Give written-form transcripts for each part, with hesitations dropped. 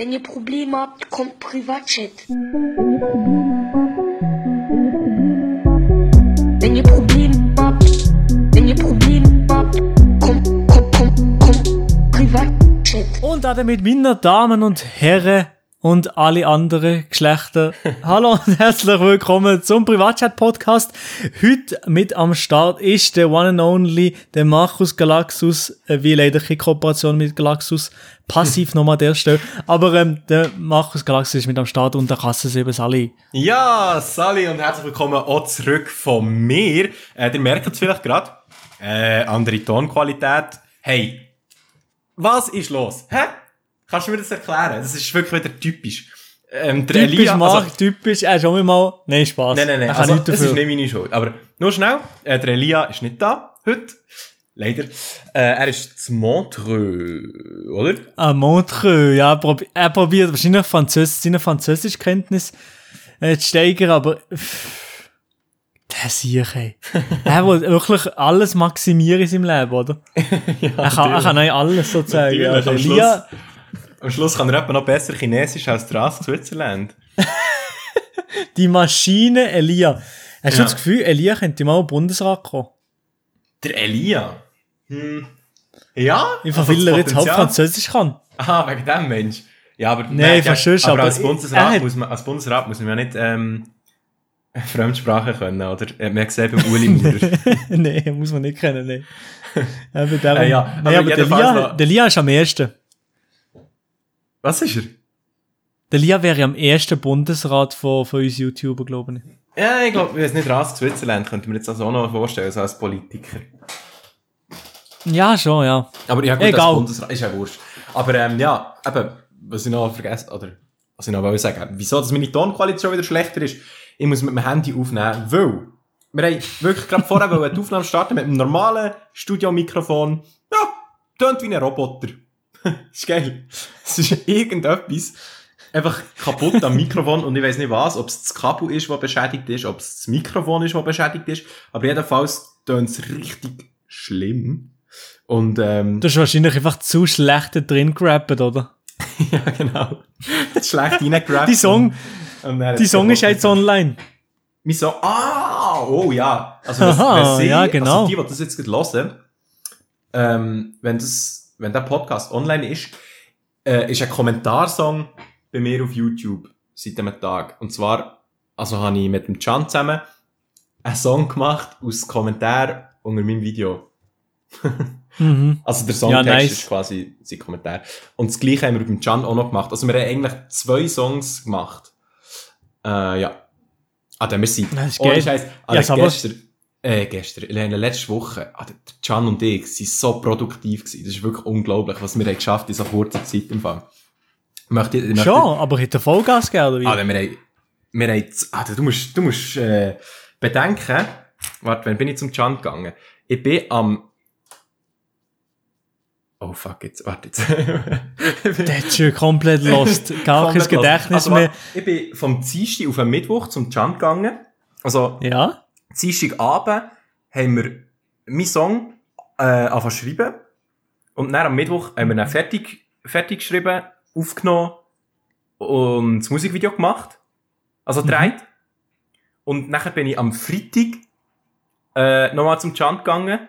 Wenn ihr Probleme habt, kommt Privatchat. Wenn ihr Probleme habt, kommt Privatchat. Und damit, meine Damen und Herren und alle anderen Geschlechter, hallo und herzlich willkommen zum Privatchat Podcast. Heute mit am Start ist der One and Only, der Markus Galaxus, wie leider keine Kooperation mit Galaxus. Passiv nochmal an der Stelle. Aber der Markus Galaxus ist mit am Start und der Kassensieber Sali. Ja, Sali und herzlich willkommen auch zurück von mir. Ihr merkt es vielleicht gerade. Andere Tonqualität. Hey, was ist los? Hä? Kannst du mir das erklären? Das ist wirklich wieder typisch. Der typisch Elia, Marc, also, typisch, er ist auch mal... Nein, Spaß. Nein, also, das ist nicht meine Schuld. Aber nur schnell, der Elia ist nicht da heute. Leider. Er ist zu Montreux, oder? Ah, Montreux, ja. Er probiert wahrscheinlich seine Französischkenntnis zu steigern, aber... Das sehe ich, ey. Er will wirklich alles maximieren in seinem Leben, oder? Ja, er kann auch alles sozusagen. Ja, der Elia... Am Schluss kann er noch besser Chinesisch als der Rass Switzerland. Die Maschine Elia. Hast du das Gefühl, Elia könnte mal Bundesrat kommen? Der Elia? Ja? Ich verwille jetzt Hauptfranzösisch kann. Aha, wegen dem Mensch. Ja, aber, nein, verstehst du, aber als Bundesrat muss man ja nicht Fremdsprache können, oder? Hat man gesehen beim Uli Müller. Nein, muss man nicht können, nein. Aber der Elia ist am ersten. Was ist er? Der Lia wäre ja am ersten Bundesrat von uns YouTuber, glaube ich. Ja, ich glaube, wenn es nicht Rass Switzerland, könnte man jetzt das auch noch vorstellen, so als Politiker. Ja, schon, ja. Aber ja, gut, egal. Als Bundesrat ist ja wurscht. Aber ja, eben, was ich noch vergessen, oder was ich noch wollte sagen, wieso, dass meine Tonqualität schon wieder schlechter ist, ich muss mit dem Handy aufnehmen, weil wir haben wirklich gerade vorher wollen die Aufnahme starten mit einem normalen Studiomikrofon. Ja, tönt wie ein Roboter. Das ist geil. Es ist irgendetwas einfach kaputt am Mikrofon und ich weiss nicht was, ob es das Kabel ist, das beschädigt ist, ob es das Mikrofon ist, das beschädigt ist, aber jedenfalls tönt es richtig schlimm. Und, du hast wahrscheinlich einfach zu schlecht drin gerappt, oder? Ja, genau. Schlecht reingerappt. Die Song ist jetzt online. Mein Song? Ah! Oh ja. Also, also die das jetzt hören, wenn der Podcast online ist, ist ein Kommentarsong bei mir auf YouTube seit einem Tag. Und zwar, also habe ich mit dem Can zusammen einen Song gemacht aus Kommentaren unter meinem Video. Mhm. Also der Songtext ist quasi sein Kommentar. Und das Gleiche haben wir mit dem Can auch noch gemacht. Also wir haben eigentlich 2 Songs gemacht. Dann wir sind... Ohne Scheiß. Letzte Woche, der Can und ich waren so produktiv gewesen. Das ist wirklich unglaublich, was wir geschafft haben in so kurzer Zeit im Fall. Aber ich hätte Vollgas gegeben, oder wie? Du musst bedenken, warte, wann bin ich zum Can gegangen? Ich bin am... Oh fuck, jetzt. Der ist schon komplett lost. Gar kein Gedächtnis mehr. Ich bin vom Dienstag auf den Mittwoch zum Can gegangen. Also... Ja? Dienstagabend haben wir meinen Song angefangen zu schreiben und dann am Mittwoch haben wir ihn fertig geschrieben, aufgenommen und das Musikvideo gemacht, also gedreht. Und nachher bin ich am Freitag nochmal zum Chant gegangen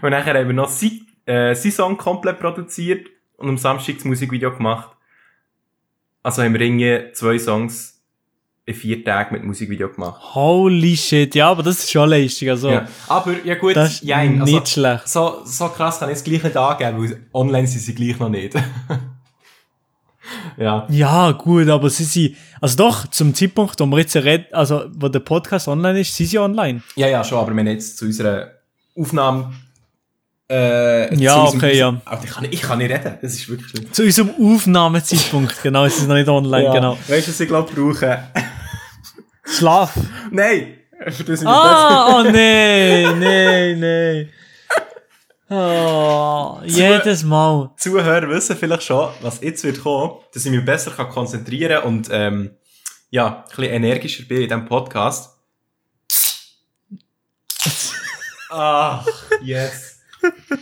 und nachher haben wir noch seinen Song komplett produziert und am Samstag das Musikvideo gemacht. Also haben wir irgendwie 2 Songs in 4 Tagen mit Musikvideo gemacht. Holy shit, ja, aber das ist schon Leistung. Also, ja. Aber ja gut, das ist nicht schlecht. So krass kann ich es gleich nicht angeben, weil online sind sie gleich noch nicht. Ja. Ja, gut, aber sie sind... Also doch, zum Zeitpunkt, wo wir jetzt reden, also wo der Podcast online ist, sind sie online. Ja, schon, aber wir haben jetzt zu unserer Aufnahme... Ich kann nicht reden, das ist wirklich schlimm. Zu unserem Aufnahmezeitpunkt, genau, es ist noch nicht online, ja. Genau. Weißt du, was ich glaube, brauchen? Schlaf. Nein! Nein. Oh, jedes Mal. Zuhörer wissen vielleicht schon, was jetzt wird kommen, dass ich mich besser konzentrieren kann und ein bisschen energischer bin in diesem Podcast. Ach, yes.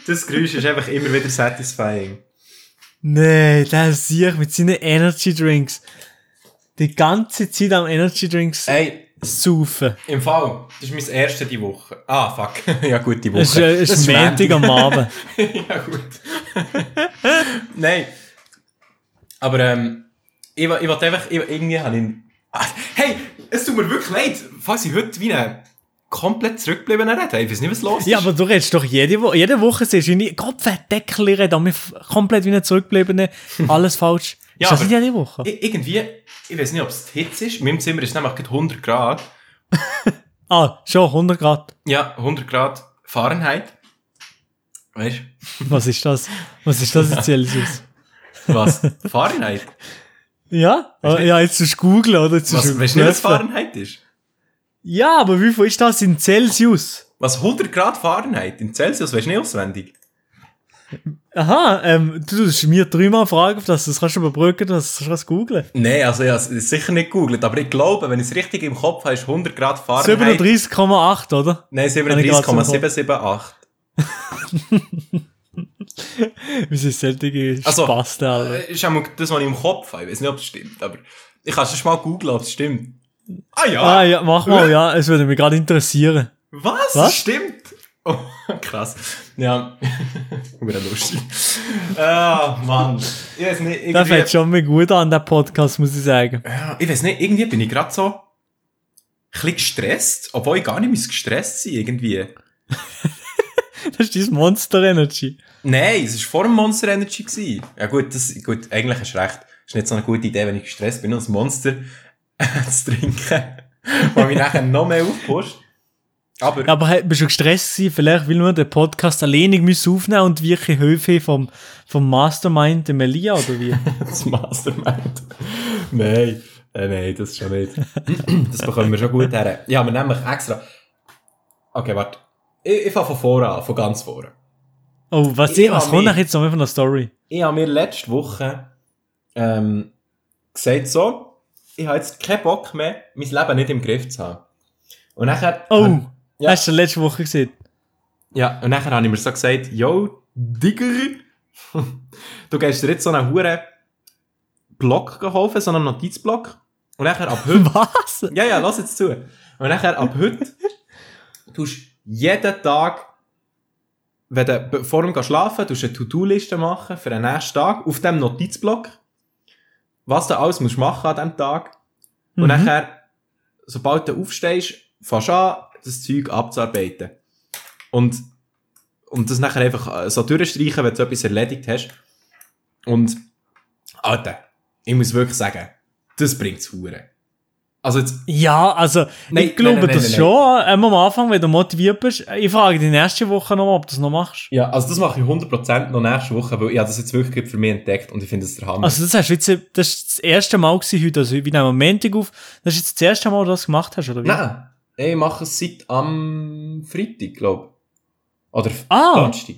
Das Geräusch ist einfach immer wieder satisfying. Nein, das sehe ich mit seinen Energy Drinks. Die ganze Zeit am Energy Drinks saufen. Im Fall, das ist mein erster die Woche. Ah, fuck. Ja gut, die Woche. Es ist Montag am Abend. Ja gut. Nein. Aber ich wollte einfach, irgendwie habe ich... Hey, es tut mir wirklich leid, falls ich heute wie ein komplett zurückgeblieben rede. Ich weiß nicht, was los ist. Ja, aber du redest doch jede Woche, siehst du nicht, Gott, Deckel da wir komplett wie ein Zurückgebliebener, alles falsch. Ja, ist das nicht jede Woche? Irgendwie, ich weiß nicht, ob es die Hitze ist. In meinem Zimmer ist es nämlich 100 Grad. Ah, schon 100 Grad? Ja, 100 Grad Fahrenheit. Weißt du? Was ist das? Was ist das jetzt Celsius? Was? Fahrenheit? Ja? Weißt du, ja, jetzt musst du googeln, oder? Jetzt was, weißt du nicht, was Fahrenheit ist? Ja, aber wie viel ist das in Celsius? Was, 100 Grad Fahrenheit? In Celsius weißt du nicht auswendig. Aha, du hast mir dreimal Fragen auf das, das kannst du überbrücken, das kannst du googeln. Nein, also ich habe es sicher nicht googelt, aber ich glaube, wenn ich es richtig im Kopf habe, ist 100 Grad Fahrenheit... 37,8, oder? Nein, 37,778. Wie sind solche Spasten, Alter? Also, ist auch das, was ich im Kopf habe, ich weiß nicht, ob es stimmt, aber ich kann es schon mal googeln, ob es stimmt. Ah ja! Ah ja, mach mal, ja, es würde mich gerade interessieren. Was? Stimmt! Oh, krass. Ja, wieder lustig. Ah, Mann. Ich weiß nicht, irgendwie... Das fällt schon mal gut an, der Podcast, muss ich sagen. Ja, ich weiß nicht, irgendwie bin ich gerade so ein bisschen gestresst, obwohl ich gar nicht mehr gestresst sein irgendwie. Das ist dein Monster Energy. Nein, es war vor dem Monster Energy gewesen. Ja gut, gut, eigentlich hast du recht. Das ist nicht so eine gute Idee, wenn ich gestresst bin und das Monster zu trinken, weil mich nachher noch mehr aufpusht. Aber bist du gestresst gewesen? Vielleicht will nur den Podcast alleine aufnehmen und wie ich Hilfe vom Mastermind dem Elia, oder wie? Das Mastermind? Nein, das schon nicht. Das bekommen wir schon gut her. Ja, wir nämlich extra... Okay, warte. Ich fange von vorne an, von ganz vorne. Oh, was kommt jetzt noch von der Story? Ich habe mir letzte Woche gesagt so, ich habe jetzt keinen Bock mehr, mein Leben nicht im Griff zu haben. Und nachher... Oh! Ja. Hast du letzte Woche gesehen? Ja, und nachher habe ich mir so gesagt, yo, Digger, du gehst dir jetzt so einen huren Block kaufen, so einen Notizblock. Und nachher ab heute... Was? Ja, lass jetzt zu. Und nachher ab heute tust jeden Tag, wenn du vor dem schlafen gehst, eine To-Do-Liste machen für den nächsten Tag auf dem Notizblock, was du alles musst machen an diesem Tag. Und nachher, sobald du aufstehst, fängst du an, das Zeug abzuarbeiten. Und das nachher einfach so durchstreichen, wenn du etwas erledigt hast. Und, Alter, ich muss wirklich sagen, das bringt's Huren. Also jetzt, ja, also nein, ich glaube das schon. Am Anfang, wenn du motiviert bist, ich frage dich nächste Woche nochmal, ob du das noch machst. Ja, also das mache ich 100% noch nächste Woche, weil ich habe das jetzt wirklich für mich entdeckt und ich finde das der Hammer. Also das hast du jetzt, das ist das erste Mal gewesen heute, also wir nehmen am Montag auf, das ist jetzt das erste Mal, dass du das gemacht hast, oder wie? Nein, ich mache es seit am Freitag, glaube ich. Oder Donnerstag.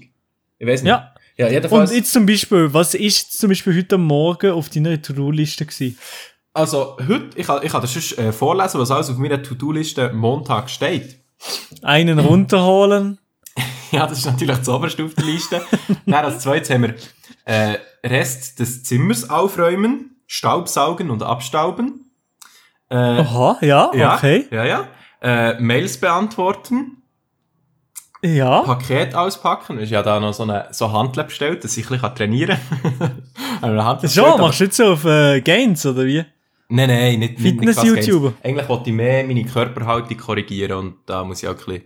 Ich weiß nicht. Ja. Ja, jedenfalls. Und jetzt zum Beispiel, was ist zum Beispiel heute Morgen auf deiner To-Do-Liste gewesen? Also, heute, ich kann das sonst vorlesen, was alles auf meiner To-Do-Liste Montag steht. Einen runterholen. Ja, das ist natürlich das oberste auf der Liste. Nein, als zweites haben wir Rest des Zimmers aufräumen, Staubsaugen und abstauben. Aha, ja, okay. Ja. Mails beantworten. Ja. Paket auspacken. Ich habe ja da noch so Handel bestellt, dass ich ein bisschen trainieren kann. Schon, machst du jetzt so auf Gains, oder wie? Nein, nicht Fitness-YouTuber. Eigentlich wollte ich mehr meine Körperhaltung korrigieren und da muss ich auch ein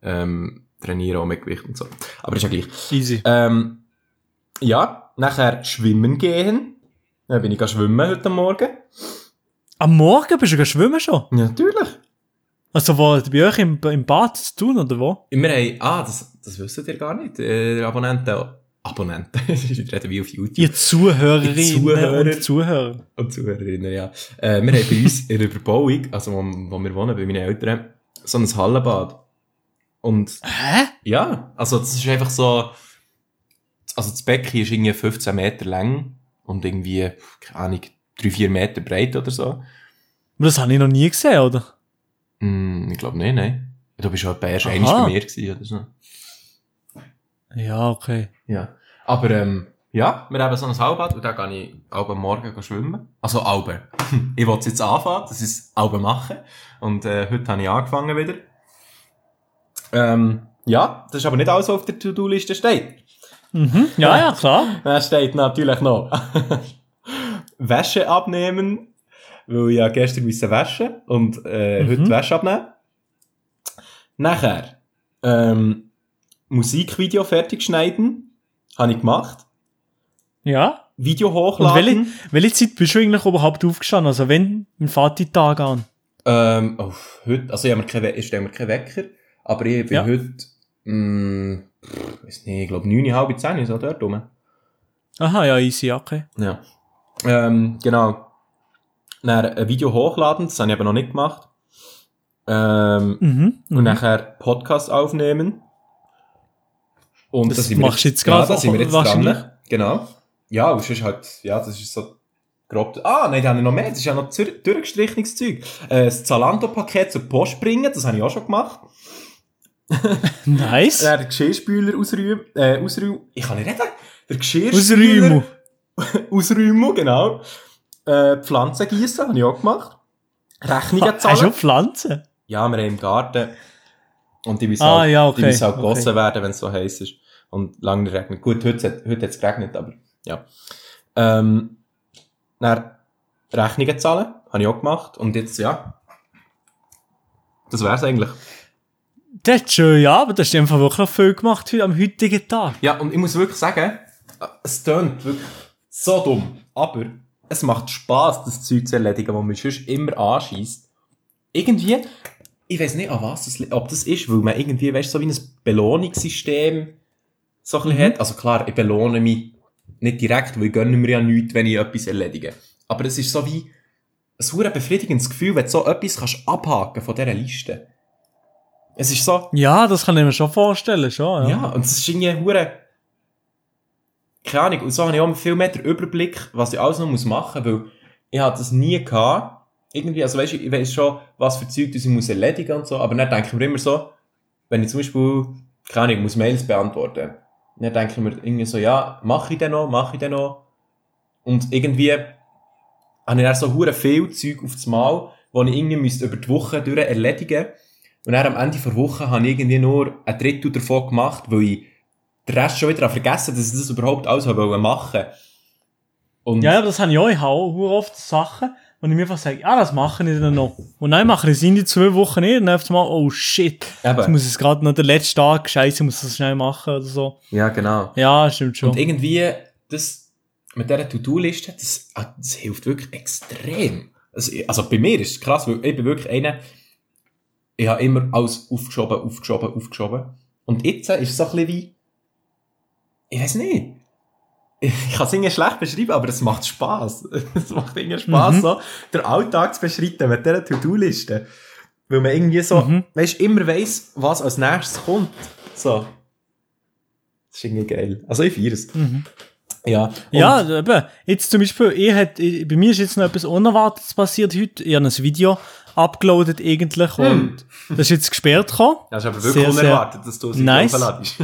bisschen trainieren, auch mit Gewicht und so. Aber ist ja gleich. Easy. Ja, nachher schwimmen gehen. Dann bin ich schwimmen heute Morgen. Am Morgen bist du schwimmen schon? Ja, natürlich. Also wo, bei euch im Bad zu tun, oder wo? Wir haben, das wisst ihr gar nicht, Abonnenten, ich rede wie auf YouTube. Ihr Zuhörerinnen und Zuhörer. Und Zuhörerinnen, ja. Wir haben bei uns in der Überbauung, also wo wir wohnen, bei meinen Eltern, so ein Hallenbad. Und... Hä? Ja, also das ist einfach so... Also das Becken ist irgendwie 15 Meter lang und irgendwie, keine Ahnung, 3-4 Meter breit oder so. Aber das habe ich noch nie gesehen, oder? Ich glaube nicht, nein. Du bist ja erst einmal bei mir gewesen, oder so. Ja, okay. Ja, aber Ja, wir haben so ein Hallenbad und da gehe ich am Morgen schwimmen. Also ich will es jetzt anfangen, das ist machen. Und heute habe ich angefangen wieder. Ja, das ist aber nicht alles, was auf der To-Do-Liste steht. Mhm. Ja, ja, klar. Da steht natürlich noch Wäsche abnehmen, weil ich ja gestern waschen und heute Wäsche abnehmen. Nachher Musikvideo fertig schneiden, habe ich gemacht. Ja. Video hochladen. Und welche Zeit bist du eigentlich überhaupt aufgestanden? Also wenn fährt die Tag an? Heute, also ich stelle mir keinen Wecker, aber ich bin heute, ich glaube 9:30, 10 so dort rum. Aha, ja, easy, okay. Ja. Genau. Dann ein Video hochladen, das habe ich aber noch nicht gemacht. Und nachher Podcast aufnehmen. Und das machst du jetzt gerade. Das sind wir jetzt dran. Genau. Ja, das ist halt, ja, das ist so grob. Ah, nein, da habe ich noch mehr. Das ist ja noch durchgestrichenes Zeug. Das Zalando-Paket zur Post bringen, das habe ich auch schon gemacht. Nice. Der Geschirrspüler ausräumen. Ich kann nicht reden. Der Geschirrspüler ausräumen, genau. Pflanzen gießen, habe ich auch gemacht. Rechnungen zahlen. Hast du Pflanzen? Ja, wir haben im Garten. Und die müssen halt gegossen werden, wenn es so heiß ist. Und lange nicht regnet. Gut, heute hat es geregnet, aber ja. Dann Rechnungen zahlen, habe ich auch gemacht. Und jetzt, ja. Das wär's eigentlich. Das ist schön, ja, aber das ist einfach wirklich viel gemacht heute, am heutigen Tag. Ja, und ich muss wirklich sagen, es tönt wirklich so dumm. Aber es macht Spass, das Zeug zu erledigen, das mich sonst immer anschießt. Irgendwie, ich weiss nicht, an was ob das ist, weil man irgendwie, weißt du, so wie ein Belohnungssystem so ein bisschen hat. Also klar, ich belohne mich nicht direkt, weil ich gönne mir ja nichts, wenn ich etwas erledige. Aber es ist so wie ein super befriedigendes Gefühl, wenn du so etwas kannst abhaken von dieser Liste. Es ist so... Ja, das kann ich mir schon vorstellen, schon. Ja, ja, und es ist irgendwie hure. Keine Ahnung, und so habe ich auch viel mehr den Überblick, was ich alles noch machen muss, weil ich hatte das nie gehabt. Irgendwie, also weißt du, ich weiss schon, was für Zeug ich muss erledigen und so, aber dann denke ich mir immer so, wenn ich zum Beispiel, keine Ahnung, muss Mails beantworten. Dann denke ich mir irgendwie so, ja, mache ich denn noch? Und irgendwie habe ich dann so hure viel Zeug auf das Mal, wo ich irgendwie müsste über die Woche durch erledigen. Und dann am Ende der Woche habe ich irgendwie nur ein Drittel davon gemacht, weil ich den Rest schon wieder vergessen habe, dass ich das überhaupt alles machen wollte. Und ja, aber das habe ich auch. Ich habe auch oft Sachen, wo ich mir einfach sage, ah, das mache ich dann noch. Und nein, mache ich es in die 2 Wochen nicht. Und dann einfach mal, oh shit, jetzt muss ich es gerade noch den letzten Tag, scheiße, ich muss das schnell machen oder so. Ja, genau. Ja, stimmt schon. Und irgendwie, das mit dieser To-Do-Liste, das hilft wirklich extrem. Also bei mir ist es krass, weil ich bin wirklich einer, ich habe immer alles aufgeschoben. Und jetzt ist es so ein bisschen wie, ich weiss nicht, ich kann es irgendwie schlecht beschreiben, aber es macht Spass. Es macht irgendwie Spass, so den Alltag zu beschreiten mit dieser To-Do-Liste. Weil man irgendwie so, weißt, immer weiss, was als nächstes kommt. So. Das ist irgendwie geil. Also ich feiere es. Mhm. Ja, ja, eben. Jetzt zum Beispiel, bei mir ist jetzt noch etwas Unerwartetes passiert heute. Ich habe ein Video abgeloadet eigentlich und das ist jetzt gesperrt gekommen. Das ist aber wirklich sehr, unerwartet, dass du es nice hochladest.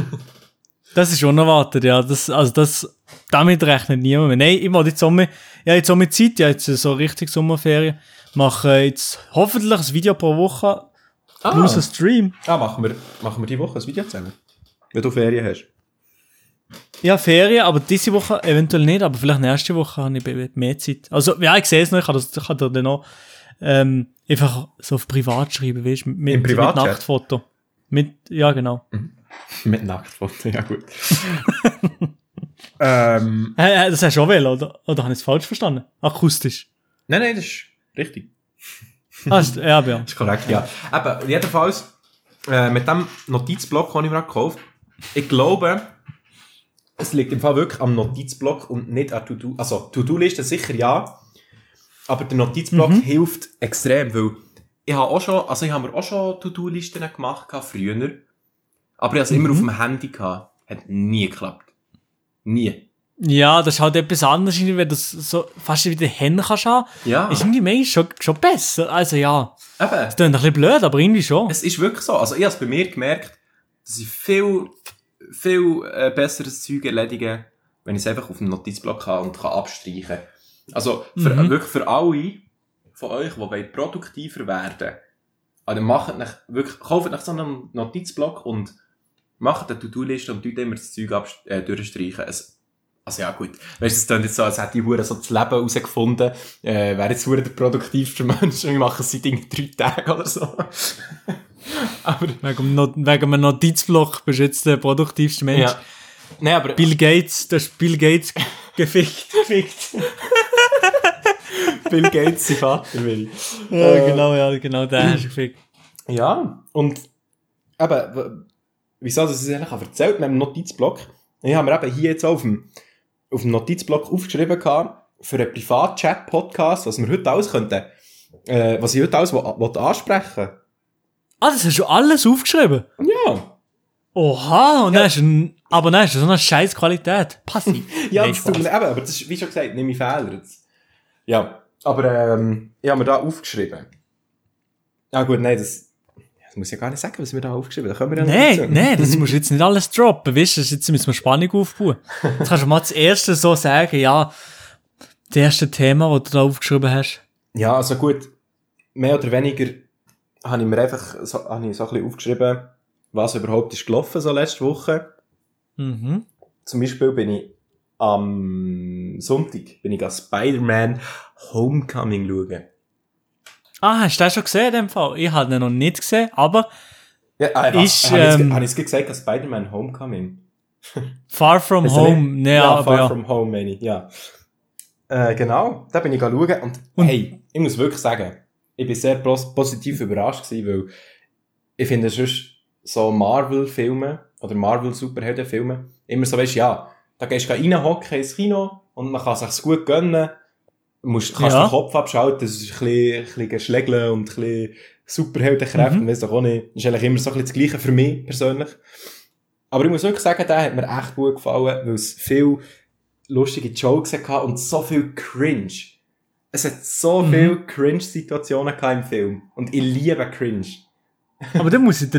Das ist unerwartet, ja. Damit rechnet niemand mehr. Nein, ich mache jetzt auch mit Zeit, ja, jetzt so richtig Sommerferien, mache jetzt hoffentlich ein Video pro Woche plus ein Stream. Ah, machen wir die Woche ein Video zusammen, wenn du Ferien hast. Ja, Ferien, aber diese Woche eventuell nicht, aber vielleicht nächste Woche habe ich mehr Zeit. Also, ja, ich sehe es noch, ich kann dann noch einfach so auf privat schreiben, weißt du, mit Nachtfoto. Ja, genau. Mit Nachtfoto, ja gut. Das hast du auch wollen, oder? Oder habe ich es falsch verstanden? Akustisch. Nein, das ist richtig. Ja. Das ist korrekt, ja. Aber jedenfalls, mit dem Notizblock habe ich mir gekauft. Ich glaube, es liegt im Fall wirklich am Notizblock und nicht an To-Do. Also, To-Do-Liste sicher ja, aber der Notizblock hilft extrem, weil ich habe mir auch schon To-Do-Listen gemacht früher, aber ich habe es immer auf dem Handy gehabt. Hat nie geklappt. Nie. Ja, das ist halt etwas anderes, wenn du es so fast wieder Hände kannst haben. Ja. Ist irgendwie meistens schon besser. Also ja. Eben. Das klingt ein bisschen blöd, aber irgendwie schon. Es ist wirklich so. Also ich habe es bei mir gemerkt, dass ich viel besseres Zeug erledige, wenn ich es einfach auf dem Notizblock habe und kann abstreichen kann. Also wirklich für alle von euch, die produktiver werden wollen, also wirklich, kauft nach so einem Notizblock und macht eine To-Do-Liste und tut immer das Zeug durchstreichen. Also ja, gut. Weißt du, es klingt jetzt so, als hätte ich so das Leben herausgefunden. Wäre jetzt der produktivste Mensch und ich mache es seit 3 Tagen oder so. Aber wegen einem Notizblock bist du jetzt der produktivste Mensch. Ja. Nein, aber Bill Gates gefickt. Bill Gates, sein Vater, will ich. Ja, genau, der hast du gefickt. Ja, und eben, wieso, dass ich es eigentlich erzählt mit dem Notizblock? Ich habe mir eben hier jetzt auf dem Notizblock aufgeschrieben gehabt, für einen Privatchat Podcast, was ich heute alles ansprechen will. Ah, das hast du alles aufgeschrieben? Ja. Oha, und ja. Dann hast du so eine scheiß Qualität. Passiv. Ja, das tut mir leid, aber das ist, wie schon gesagt, nicht mein Fehler. Jetzt. Ja, aber ich habe mir da aufgeschrieben. Ah gut, nein, das muss ich ja gar nicht sagen, was wir da aufgeschrieben haben. Nein, das musst du jetzt nicht alles droppen, weißt du? Jetzt müssen wir Spannung aufbauen. Jetzt kannst du mal das erste so sagen, ja, das erste Thema, das du da aufgeschrieben hast. Ja, also gut, mehr oder weniger habe ich mir einfach so ein bisschen aufgeschrieben, was überhaupt ist gelaufen so letzte Woche. Mhm. Zum Beispiel bin ich am Sonntag an Spider-Man Homecoming schauen. Ah, hast du das schon gesehen in dem Fall? Ich habe ihn noch nicht gesehen, aber... Ja, habe ich es gesagt, dass Spider-Man Homecoming? Far from Home, ne, ja, aber Far from Home, meine ich, ja. Genau, da bin ich schauen und hey, ich muss wirklich sagen, ich war sehr positiv überrascht gewesen, weil ich finde sonst so Marvel-Filme oder Marvel-Superhelden-Filme immer so, weißt du, ja, da gehst du reinhocken ins Kino und man kann es sich gut gönnen. Kannst den Kopf abschalten, das ist ein bisschen geschlägeln und ein bisschen Superheldenkräfte, weiss doch auch nicht. Das ist eigentlich immer so ein bisschen das Gleiche für mich persönlich. Aber ich muss wirklich sagen, der hat mir echt gut gefallen, weil es viele lustige Jokes hatte und so viel Cringe. Es hat so viele Cringe-Situationen im Film. Und ich liebe Cringe. Aber dann muss ich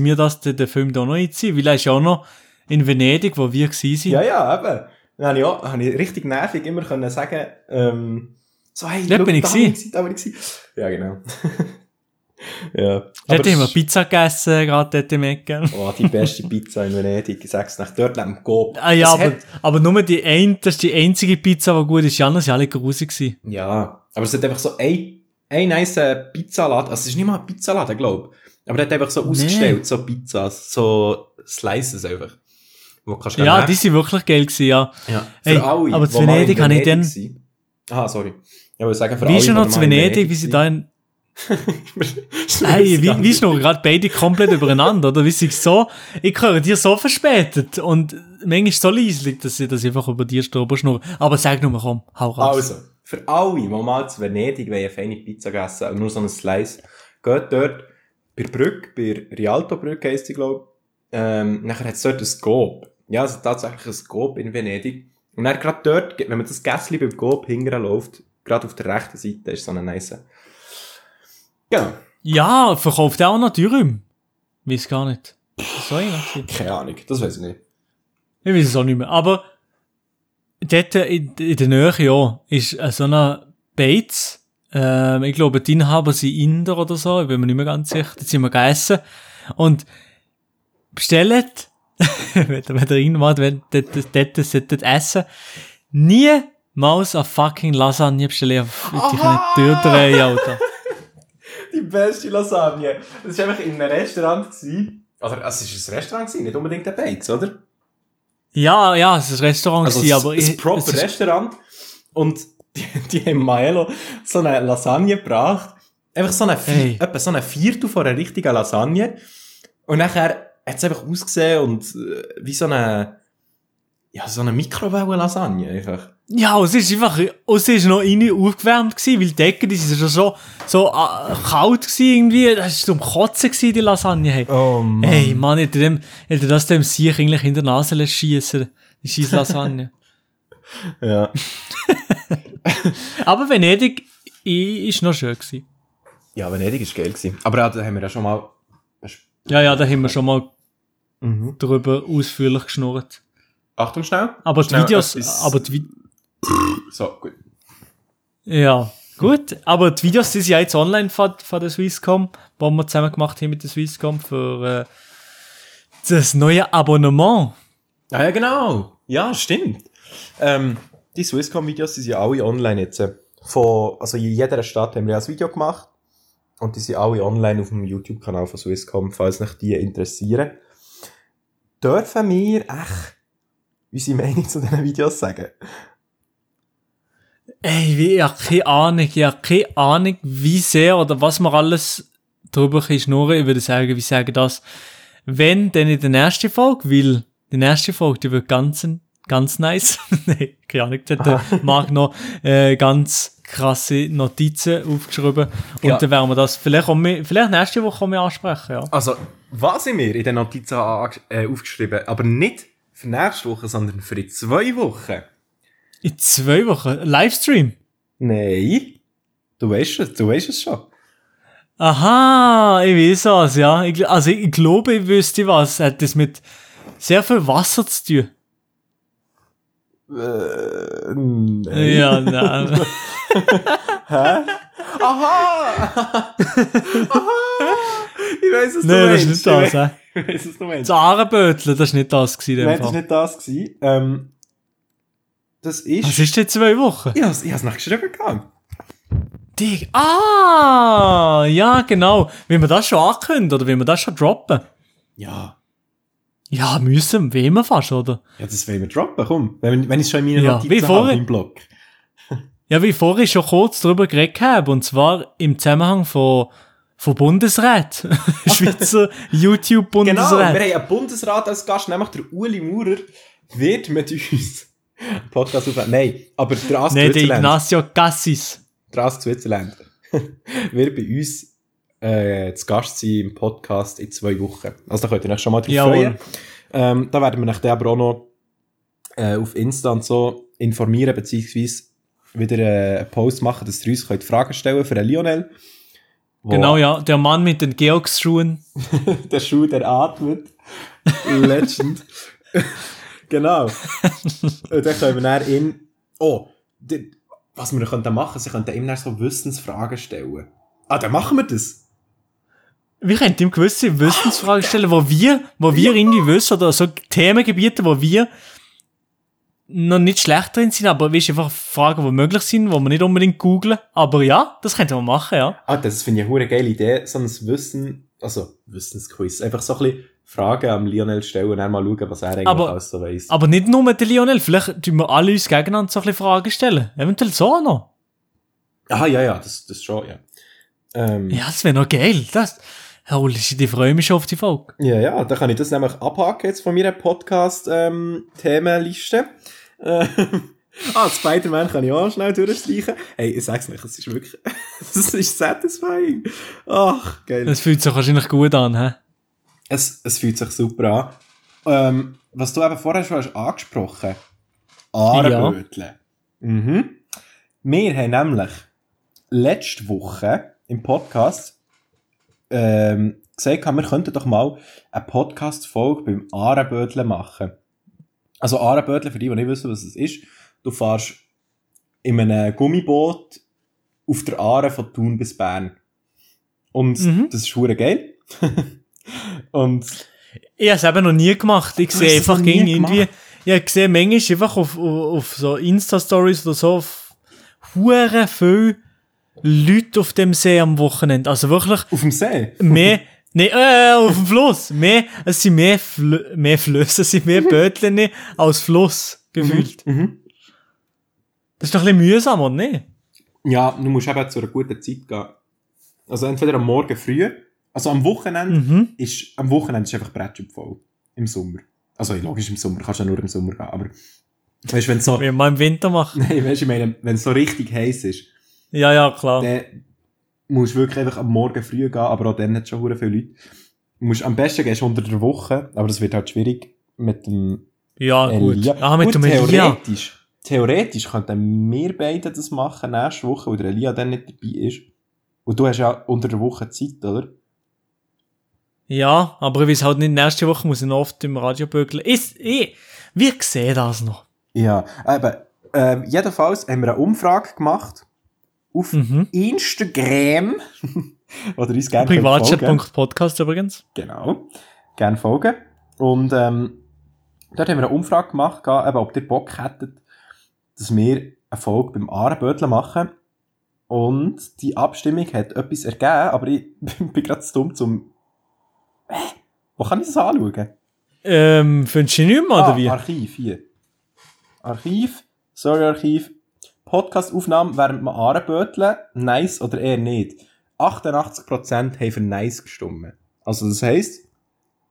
mir den Film da noch einziehen, weil er ist ja auch noch in Venedig, wo wir waren. Ja, eben. Dann habe ich richtig nervig immer können sagen, hey, da bin ich gewesen. Ja, genau. Ja. Dort haben wir Pizza gegessen, gerade dort im Ecken. Oh, die beste Pizza in Venedig, ich sag's nach dort neben dem Coop. Ah ja, aber nur das ist die einzige Pizza, die gut ist, die anderen sind alle grusig gewesen. Ja, aber es hat einfach so ein nice Pizzaladen, also es ist nicht mal ein Pizzaladen, glaube ich, aber der hat einfach so ausgestellt, so Pizzas, so Slices einfach. Ja, die waren wirklich geil gewesen, ja. Hey, für alle, aber zu Venedig habe ich dann... Ah, sorry. Ich wollte sagen, für alle, die noch zu Venedig, wie sie da in... Nein, wie ist noch gerade beide komplett übereinander, oder? Wie sie so... Ich höre dir so verspätet und manchmal so leislich, dass ich einfach über dir schnurre. Aber sag nur mal, komm, hau raus. Also, für alle, die mal zu Venedig eine feine Pizza gegessen haben, nur so ein Slice, geht dort bei der Brücke, bei Rialto-Brücke heisst sie, glaube ich. Nachher hat es dort ein Coop. Ja, es ist tatsächlich ein Coop in Venedig. Und dann gerade dort, wenn man das Gässli beim Coop hinterher läuft, gerade auf der rechten Seite, ist so eine nice. Genau. Ja, verkauft auch noch Dürüm. Weiß gar nicht. So eigentlich. Keine Ahnung, das weiß ich nicht. Ich weiß es auch nicht mehr. Aber dort in der Nähe, ja, ist so eine Bates. Ich glaube, die Inhaber sind Inder oder so. Ich bin mir nicht mehr ganz sicher. Jetzt sind wir gegessen. Und bestellt... wenn ihr irgendwann dort essen, niemals eine fucking Lasagne bestellen. Ich kann nicht durchdrehen, Alter. Die beste Lasagne. Das war einfach in einem Restaurant. Oder also, es war ein Restaurant, nicht unbedingt ein Bates, oder? Ja, es war ein Restaurant. Also, ein proper Restaurant. Und die haben Maelo so eine Lasagne gebracht. Einfach so eine, etwa so eine Viertel von einer richtigen Lasagne. Und nachher hat es einfach ausgesehen und wie so eine Mikrowellen-Lasagne einfach. Ja, es ist noch innen aufgewärmt gewesen, weil die Decke, die sind schon so kalt gewesen irgendwie. Das war zum Kotzen gewesen, die Lasagne. Hey. Oh Mann. Hey, Mann, hätte das dem Sieg eigentlich in der Nase schiessen, die scheiß Lasagne. Ja. Aber Venedig war noch schön gewesen. Ja, Venedig war geil gewesen. Aber da haben wir ja schon mal... Ja, da haben wir schon mal drüber ausführlich geschnurrt. Achtung schnell. Aber die schnell, Videos... So, gut. Ja, gut. Aber die Videos sind ja jetzt online von der Swisscom, die wir zusammen gemacht haben mit der Swisscom für das neue Abonnement. Ah ja, genau. Ja, stimmt. Die Swisscom-Videos sind ja alle online jetzt. Also in jeder Stadt haben wir ein Video gemacht. Und die sind alle online auf dem YouTube-Kanal von Swisscom, falls euch die interessieren. Dürfen wir echt unsere Meinung zu diesen Videos sagen? Ey, ich habe keine Ahnung, wie sehr oder was man alles drüber schnurren kann. Ich würde sagen, wir sagen das, wenn, dann in der nächsten Folge, weil die nächste Folge, die wird ganz nice. Nein, keine Ahnung, da hat Marc noch ganz krasse Notizen aufgeschrieben. Und ja, dann werden wir das vielleicht nächste Woche ansprechen. Ja. Also, was ich mir in den Notizen aufgeschrieben habe, aber nicht für nächste Woche, sondern für in 2 Wochen. In 2 Wochen? Livestream? Nein. Du weißt es schon. Aha, ich weiß was, ja. Ich glaube, ich wüsste was. Hat das mit sehr viel Wasser zu tun? Nein. Ja, nein. Hä? Aha! Ich weiss es nicht. Nein, das ist nicht das, hä? Ich weiss es nicht. Das Ahrenbödle, das war nicht das gewesen. Nein, das war nicht das gewesen. Das ist... Was ist denn 2 Wochen? Ja, ich hab's nachgeschrieben gehabt. Dig. Ah! Ja, genau. Will man das schon ankündigen oder will man das schon droppen? Ja. Ja, müssen wir fast, oder? Ja, das wollen wir droppen, komm. Wenn ich es schon in meinen Notizen habe, im Blog. Ja, wie vorhin schon kurz drüber geredet habe, und zwar im Zusammenhang von Bundesrat. Schweizer YouTube-Bundesrat. Genau, wir haben einen Bundesrat als Gast, nämlich der Uli Maurer wird mit uns Podcast aufnehmen. Nein, aber der Ask Switzerland. Nein, der Ignacio Cassis. Der Ask Switzerland wird bei uns zu Gast sein im Podcast in 2 Wochen. Also da könnt ihr euch schon mal drauf freuen. Da werden wir euch dann aber auch noch auf Insta und so informieren, beziehungsweise wieder einen Post machen, dass ihr uns Fragen stellen für den Lionel. Genau, ja, der Mann mit den Georgsschuhen. Der Schuh, der atmet. Legend. Genau. Und dann können wir dann ihm... Oh, was wir dann machen können, sie könnten ihm dann so Wissensfragen stellen. Ah, dann machen wir das. Wir könnten ihm gewisse Wissensfragen stellen, wo wir irgendwie wissen, oder so Themengebiete, wo wir noch nicht schlecht drin sind, aber weißt, einfach Fragen, die möglich sind, die wir nicht unbedingt googeln. Aber ja, das könnten wir machen, ja. Ah, das finde ich eine hure geile Idee, so ein Wissensquiz. Einfach so ein bisschen Fragen am Lionel stellen und dann mal schauen, was er eigentlich alles so weiss. Aber nicht nur mit dem Lionel, vielleicht tun wir alle uns gegeneinander so ein bisschen Fragen stellen. Eventuell so noch. Ah, ja, das schon, ja. Ja, das wäre noch geil. Holy shit, ich freue mich schon auf die Folge. Ja, da kann ich das nämlich abhaken jetzt von meiner Podcast-Themenliste. Spider-Man kann ich auch schnell durchstreichen. Hey, ich sag's nicht, es ist wirklich, es ist satisfying. Ach, geil. Es fühlt sich wahrscheinlich gut an, hä? Es fühlt sich super an. Was du eben vorher schon hast angesprochen, Ahrenbödle. Ja. Mhm. Wir haben nämlich letzte Woche im Podcast gesagt haben, wir könnten doch mal eine Podcast-Folge beim Ahrenbödle machen. Also Ahrenbödle, für die nicht wissen, was es ist, du fährst in einem Gummiboot auf der Aare von Thun bis Bern. Und das ist verdammt geil. Und ich habe es eben noch nie gemacht. Ich sehe einfach manchmal einfach auf so Insta-Stories oder so verdammt viel Leute auf dem See am Wochenende. Also wirklich... Auf dem See? Mehr... Nein, auf dem Fluss. Es sind mehr Flüsse, es sind mehr Bötchen als Fluss, gefühlt. Das ist doch ein bisschen mühsam, oder nicht? Ja, du musst eben zu einer guten Zeit gehen. Also entweder am Morgen früh, also am Wochenende, ist einfach Brettschub voll. Im Sommer. Also logisch im Sommer, kannst du ja nur im Sommer gehen, aber... Weißt, wenn so... Wie man im Winter macht. Nein, weißt, ich meine, wenn es so richtig heiß ist, Ja, klar. Dann musst du wirklich einfach am Morgen früh gehen, aber auch dann hat es schon viele Leute. Du musst am besten gehst unter der Woche, aber das wird halt schwierig mit dem Elia. Gut. Ah, mit dem Elia. Theoretisch könnten wir beide das machen nächste Woche, weil der Elia dann nicht dabei ist. Und du hast ja unter der Woche Zeit, oder? Ja, aber ich weiß halt nicht, nächste Woche muss ich noch oft im Radio bügeln. Wir sehen das noch. Ja, aber jedenfalls haben wir eine Umfrage gemacht auf Instagram. Oder uns gerne folgen. Privatchat.podcast übrigens. Genau. Gerne folgen. Und dort haben wir eine Umfrage gemacht, eben, ob ihr Bock hättet, dass wir eine Folge beim Ahrenbödle machen. Und die Abstimmung hat etwas ergeben, aber ich bin gerade zu dumm zum... Wo kann ich das anschauen? Findest du nicht mehr, oder wie? Archiv, hier. Archiv, sorry Archiv. Podcast-Aufnahme während dem Ahrenbödle, nice oder eher nicht. 88% haben für nice gestimmt. Also das heisst,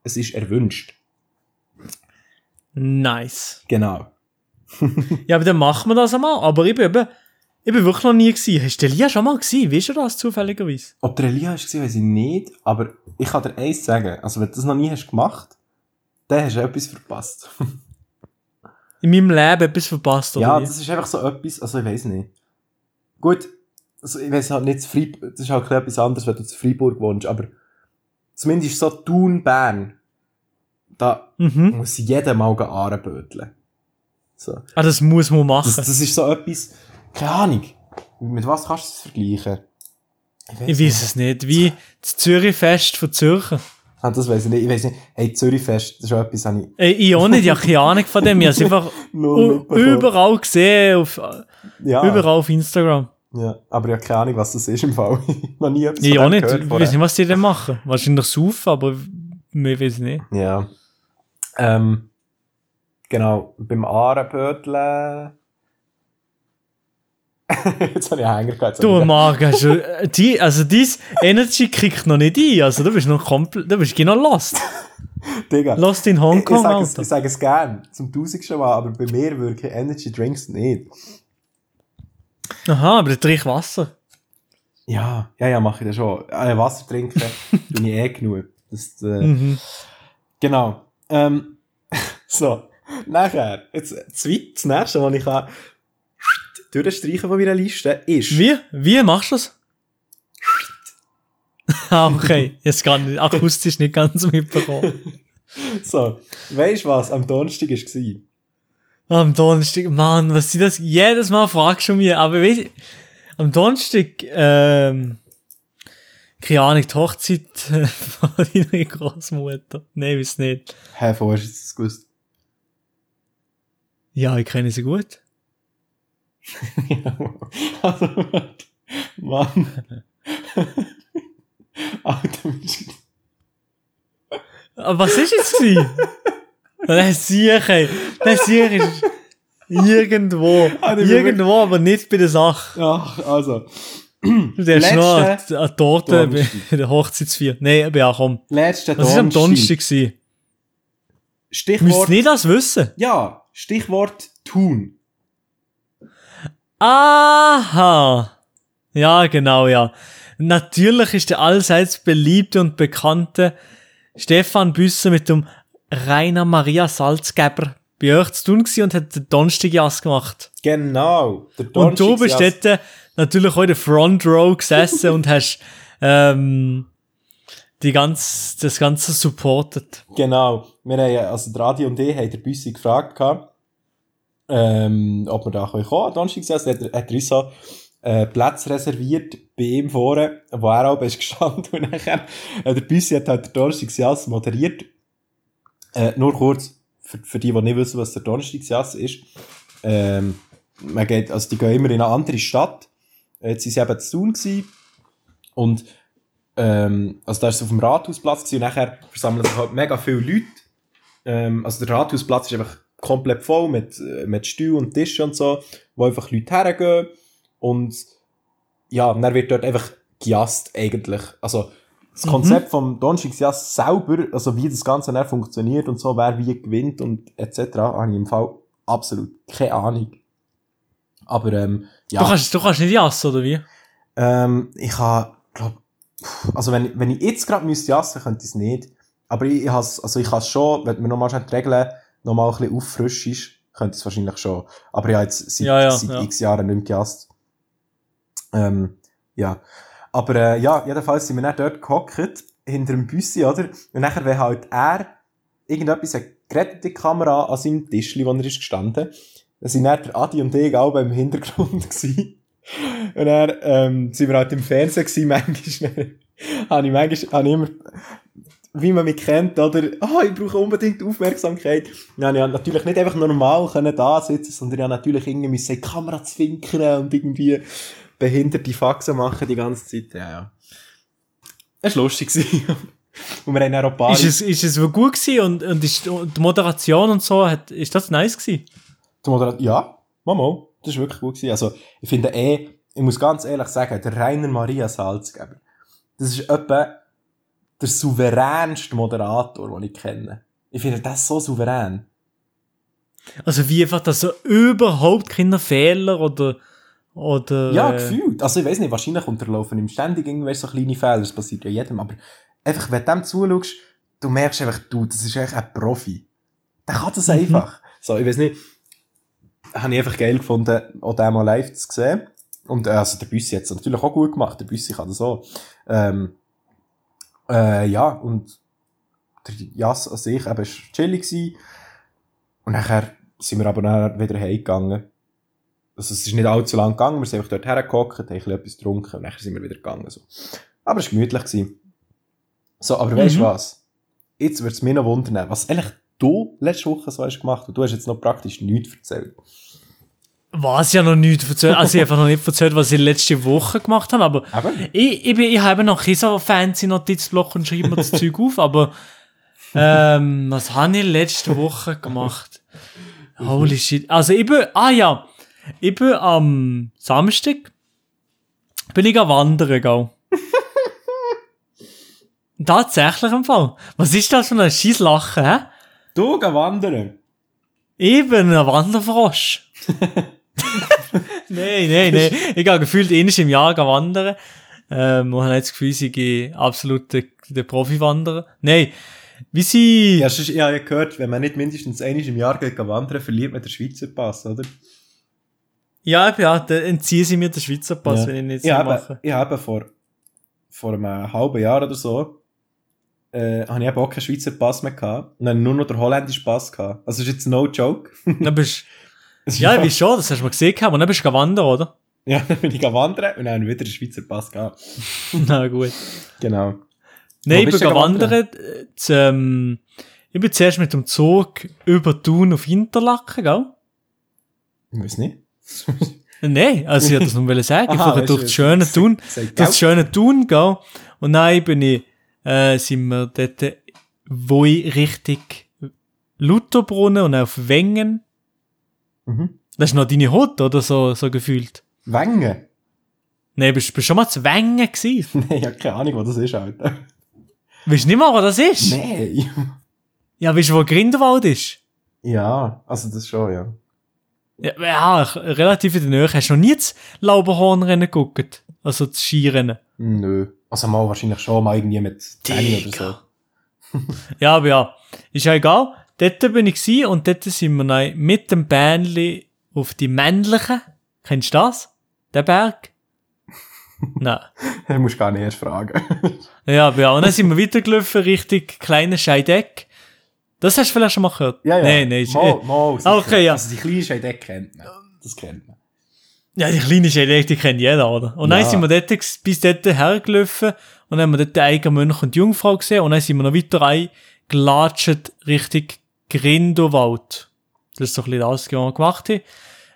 es ist erwünscht. Nice. Genau. Ja, aber dann machen wir das einmal. Aber ich bin wirklich noch nie gewesen. Hast du Elia schon mal gesehen? Weißt du das zufälligerweise? Ob der Elia hast gesehen, weiß ich nicht. Aber ich kann dir eins sagen. Also wenn du das noch nie hast gemacht, dann hast du etwas verpasst. In meinem Leben etwas verpasst, oder? Ja, das ist einfach so etwas, also ich weiß nicht. Gut, also ich weiß halt nicht, das ist halt etwas anderes, wenn du in Freiburg wohnst, aber zumindest so Thun, Bern. Da muss jeder mal Ahrenbödle. So. Ah, das muss man machen. Das ist so etwas, keine Ahnung, mit was kannst du es vergleichen? Ich weiß es nicht, wie das Zürichfest von Zürcher. Ah, das weiss ich nicht, Hey, Zürichfest, das ist auch etwas, habe ich... Ich auch nicht, ich habe keine Ahnung von dem, ich habe es einfach überall gesehen, überall auf Instagram. Ja, aber ich habe keine Ahnung, was das ist im Fall. Noch nie etwas von dem gehört. Ich weiß nicht, was die denn machen. Wahrscheinlich saufen, aber... Ich weiß nicht. Ja. Genau, beim Ahrenbödle. Jetzt habe ich einen Hänger gehabt. Du, Marc, also dein Energy kickt noch nicht ein. Also du bist noch komplett, du bist genau lost. Digga. Lost in Hongkong, Alter. Ich sage es gerne, zum 1000. Mal, aber bei mir wirken Energy Drinks nicht. Aha, aber dann trinke ich Wasser. Ja, mache ich das schon. Wasser trinken bin ich eh genug. Das, Genau. So, nachher. Jetzt, das nächste, was ich kann durchstreichen von meiner Liste ist... Wie machst du das? Ah, okay. Jetzt gar nicht, akustisch nicht ganz mitbekommen. So, weisst du was? Am Donnerstag war es. Am Donnerstag? Mann, was sie das... Jedes Mal fragst du mich, aber weißt, am Donnerstag... Keine Ahnung, die Hochzeit von deiner Großmutter. Nein, weiss nicht. Hä, vorher hast du das gewusst? Ja, ich kenne sie gut. Ja, also, Mann. Alter, aber was ist jetzt gewesen? Der Sieg ist irgendwo, aber nicht bei der Sache. Ach, also... Du hast noch eine Torte bei der Hochzeitsfeier. Nein, aber ja, komm. Was war am Donnerstag? Stichwort... Müsst ihr nicht das wissen? Ja, Stichwort Thun. Aha. Ja, genau, ja. Natürlich ist der allseits beliebte und bekannte Stefan Büsser mit dem Rainer Maria Salzgeber bei euch zu Thun und hat den Donnerstag-Jass gemacht. Genau, der Donnschtig-Jass. Und du bist dort natürlich auch in der Front Row gesessen und hast das Ganze supportet. Genau. Wir haben, also die Radio und ich haben den Büssi gefragt, ob wir da kommen können. Donnschtig hat er uns so Plätze reserviert bei ihm vorne, wo er auch gestanden und nachher der Büssi hat halt den Donnschtig-Jass moderiert. Nur kurz, für die nicht wissen, was der Donnschtig-Jass ist. Die gehen immer in eine andere Stadt. Jetzt waren sie eben zu Thun gewesen. Und da war es auf dem Rathausplatz gewesen. Und nachher versammeln sich halt mega viele Leute. Der Rathausplatz ist einfach komplett voll mit Stühlen und Tischen und so, wo einfach Leute hergehen. Und ja, dann wird dort einfach gejasst eigentlich. Also das Konzept vom Donnschtig-Jass selber, also wie das Ganze dann funktioniert und so, wer wie gewinnt und etc., habe ich im Fall absolut keine Ahnung. Aber, ja. Du kannst nicht jassen, oder wie? Ich habe, glaube, also wenn ich jetzt gerade jassen müsste, könnte ich es nicht. Aber ich kann es schon, wenn man nochmal die Regeln nochmal ein bisschen auffrischst, könnte ich es wahrscheinlich schon. Aber ich habe jetzt seit x Jahren nicht gejasst. Ja. Aber, ja, jedenfalls sind wir dann dort gehockt, hinter dem Büssi, oder? Und nachher, wenn halt er irgendetwas gerettete Kamera an seinem Tischli, wo er ist gestanden. Da waren dann Adi und ich alle im Hintergrund gewesen. Und dann sind wir halt im Fernsehen gewesen, manchmal habe ich immer, wie man mich kennt, oder, oh, ich brauche unbedingt Aufmerksamkeit. Ja, ich habe natürlich nicht einfach normal da sitzen, sondern ich habe natürlich irgendwie müssen die Kamera zwinkern und irgendwie behinderte Faxen machen die ganze Zeit. Ja, ja. Es war lustig. Und wir haben dann auch ist es gut gewesen und ist die Moderation und so, ist das nice gewesen? Ja, Mama, das war wirklich gut gewesen. Also, ich finde ich muss ganz ehrlich sagen, der Rainer Maria Salzgeber, das ist etwa der souveränste Moderator, den ich kenne. Ich finde das so souverän. Also wie einfach, dass er überhaupt keine Fehler oder ja, gefühlt. Also ich weiss nicht, wahrscheinlich unterlaufen ihm ständig irgendwelche so kleine Fehler, das passiert ja jedem, aber einfach, wenn du dem zuschaust, du merkst einfach, das ist echt ein Profi. Der kann das einfach. So, ich weiss nicht, habe ich einfach geil gefunden, auch den mal live zu sehen. Und also der Büssi hat es natürlich auch gut gemacht, der Büssi kann das auch. Ja, und der Jass an sich eben war chillig gewesen. Und nachher sind wir aber nachher wieder heimgegangen. Also es ist nicht allzu lang gegangen, wir sind einfach dort hergehockt, haben ein bisschen etwas getrunken und nachher sind wir wieder gegangen. So. Aber es war gemütlich gewesen. So, aber weißt du was? Jetzt würde es mich noch wundern, was eigentlich du letzte Woche so hast gemacht und du hast jetzt noch praktisch nichts erzählt. Was ja noch nichts erzählt. Also ich habe einfach noch nicht erzählt, was ich letzte Woche gemacht habe, aber? Ich habe noch ein so fancy Notizblock und schreibe mir das Zeug auf, aber was habe ich letzte Woche gemacht? Holy shit. Also ich bin am Samstag bin ich wandern gegangen. Tatsächlich im Fall. Was ist das für ein scheiß Lachen, hä? Du gehst wandern. Ich bin ein Wanderfrosch. Nein. Ich gehe gefühlt einmal im Jahr wandern. Und habe jetzt das Gefühl, ich gehe absolut der Profi wandern. Nein, wie sie... Ja, ich habe ja gehört, wenn man nicht mindestens einmal im Jahr geht wandern, verliert man den Schweizer Pass, oder? Ja, dann entziehen sie mir den Schweizer Pass, ja. Wenn ich ihn jetzt so mache. Ich habe vor einem halben Jahr oder so hatte ich eben auch keinen Schweizer Pass mehr gehabt. Und dann nur noch den holländischen Pass gehabt. Also das ist jetzt no joke. Dann bist ja, ich weiß schon, das hast du mal gesehen gehabt. Und dann bist du gewandert, oder? Ja, dann bin ich gewandert und dann wieder den Schweizer Pass gehabt. Na gut. Genau. Nein, ich bin gewandert. Ich bin zuerst mit dem Zug über Thun auf Interlaken, gell? Ich weiß nicht. Nein, also ich wollte das nur sagen. Ich fahre durch das schöne Thun. Das schöne Thun, gell? Und dann sind wir dort, wo ich richtig Lauterbrunnen und auf Wengen. Mhm. Das ist noch deine Hut, oder? So gefühlt. Wengen? Nein, bist du schon mal zu Wengen gewesen? Nein, ich habe keine Ahnung, wo das ist, Alter. Weißt du nicht mal, wo das ist? Nein. Ja, weißt du, wo Grindelwald ist? Ja, also das schon, ja. Ja, relativ in der Nähe. Hast du noch nie das Lauberhornrennen geguckt? Also das Skirennen? Nö. Also mal wahrscheinlich schon, mal irgendwie mit Tennis oder so. Ja, aber ja. Ist ja egal. Dort bin ich gewesen und dort sind wir neu mit dem Bähnli auf die Männlichen. Kennst du das? Den Berg? Nein. Das musst du gar nicht erst fragen. Ja, aber ja. Und dann sind wir weitergelaufen Richtung Kleine Scheidegg. Das hast du vielleicht schon mal gehört? Ja. Nein. Mal okay, ja. Also die Kleine Scheidegg kennt man. Das kennt man. Ja, die Kleine Scheidegg, die kennt jeder, oder? Und dann sind wir dort, bis dort hergelaufen und dann haben wir dort Eiger, Mönch und Jungfrau gesehen und dann sind wir noch weiter reingelatscht Richtung Grindelwald. Das ist so ein bisschen das, was wir gemacht haben.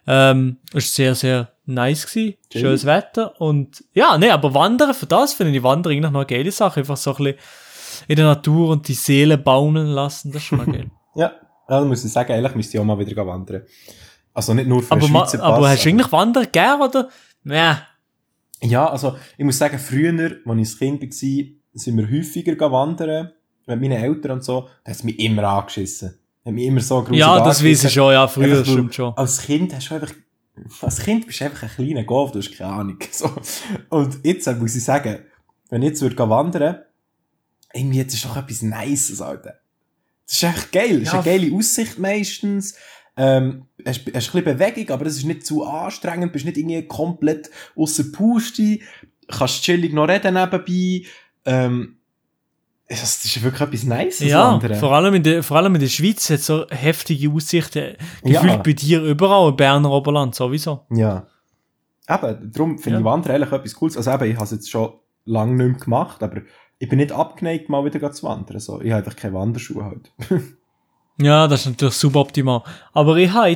Das war sehr, sehr nice gewesen. Schön. Schönes Wetter und ja, nee, aber Wandern, für das finde ich die Wanderung noch eine geile Sache. Einfach so ein bisschen in der Natur und die Seele baumeln lassen, das ist schon mal geil. Ja, dann muss ich sagen, eigentlich müsste ich auch mal wieder wandern. Also nicht nur für den Schweizer Pass. Aber hast du eigentlich Wandern gegeben, oder? Ja. Ja, also ich muss sagen, früher, als ich ein Kind war, sind wir häufiger wandern, mit meinen Eltern und so, da hat es mich immer angeschissen. Hat mich immer so gruselig angeschissen. Ja, das weiss ich schon, ja, früher einfach, stimmt schon. Als Kind bist du einfach ein kleiner Golf, du hast keine Ahnung. So. Und jetzt muss ich sagen, wenn ich jetzt wandern würde, irgendwie jetzt ist doch etwas Nices, Alter. Das ist echt geil. Das ist eine geile Aussicht meistens. Hast ein bisschen Bewegung, aber es ist nicht zu anstrengend. Bist nicht irgendwie komplett ausser Puste. Kannst chillig noch reden nebenbei. Das ist wirklich etwas Nices. Ja, vor allem in der Schweiz hat es so heftige Aussichten. Gefühlt bei dir überall, im Berner Oberland sowieso. Ja. Eben, darum finde ich Wandern eigentlich etwas Cooles. Also eben, ich habe es jetzt schon lange nicht mehr gemacht, aber ich bin nicht abgeneigt, mal wieder zu wandern. Also, ich habe einfach keine Wanderschuhe halt. Ja, das ist natürlich suboptimal. Aber ich habe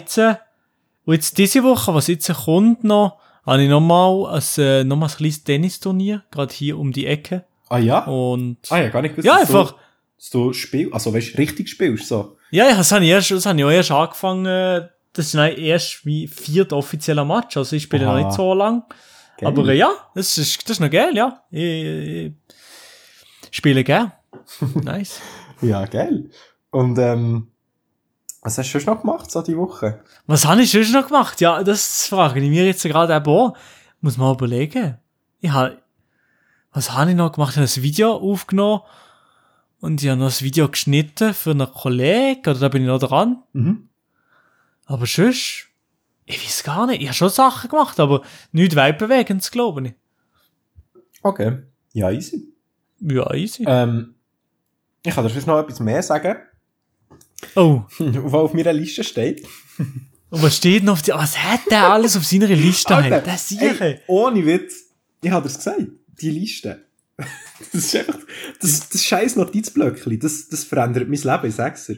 jetzt diese Woche, was jetzt kommt noch, habe ich nochmal ein kleines Tennisturnier, gerade hier um die Ecke. Ah ja? Und ja, gar nicht gewusst, ja, dass du spielst, also weißt, richtig spielst. So. Ja, das habe ich auch erst angefangen, das ist erst mein 4. offizieller Match, also ich spiele noch nicht so lange. Geil. Aber ja, das ist noch geil, ja. Ich spiele gern. Nice. Ja, geil. Und was hast du sonst noch gemacht, so die Woche? Was habe ich sonst noch gemacht? Ja, das frage ich mir jetzt gerade auch. Muss mal überlegen. Was habe ich noch gemacht? Ich habe ein Video aufgenommen und ich habe noch ein Video geschnitten für einen Kollegen, oder da bin ich noch dran. Mhm. Aber sonst, ich weiß gar nicht, ich habe schon Sachen gemacht, aber nichts weltbewegendes, glaube ich. Okay, ja, easy. Ja, easy. Ich kann dir vielleicht noch etwas mehr sagen. Oh. Was auf meiner Liste steht. Und was steht noch auf der... Was hat der alles auf seiner Liste? Alter, das sehe ich. Ohne Witz, ich habe dir gesagt. Die Liste. Das ist einfach das scheiß Notizblöckchen. Das verändert mein Leben in 6er.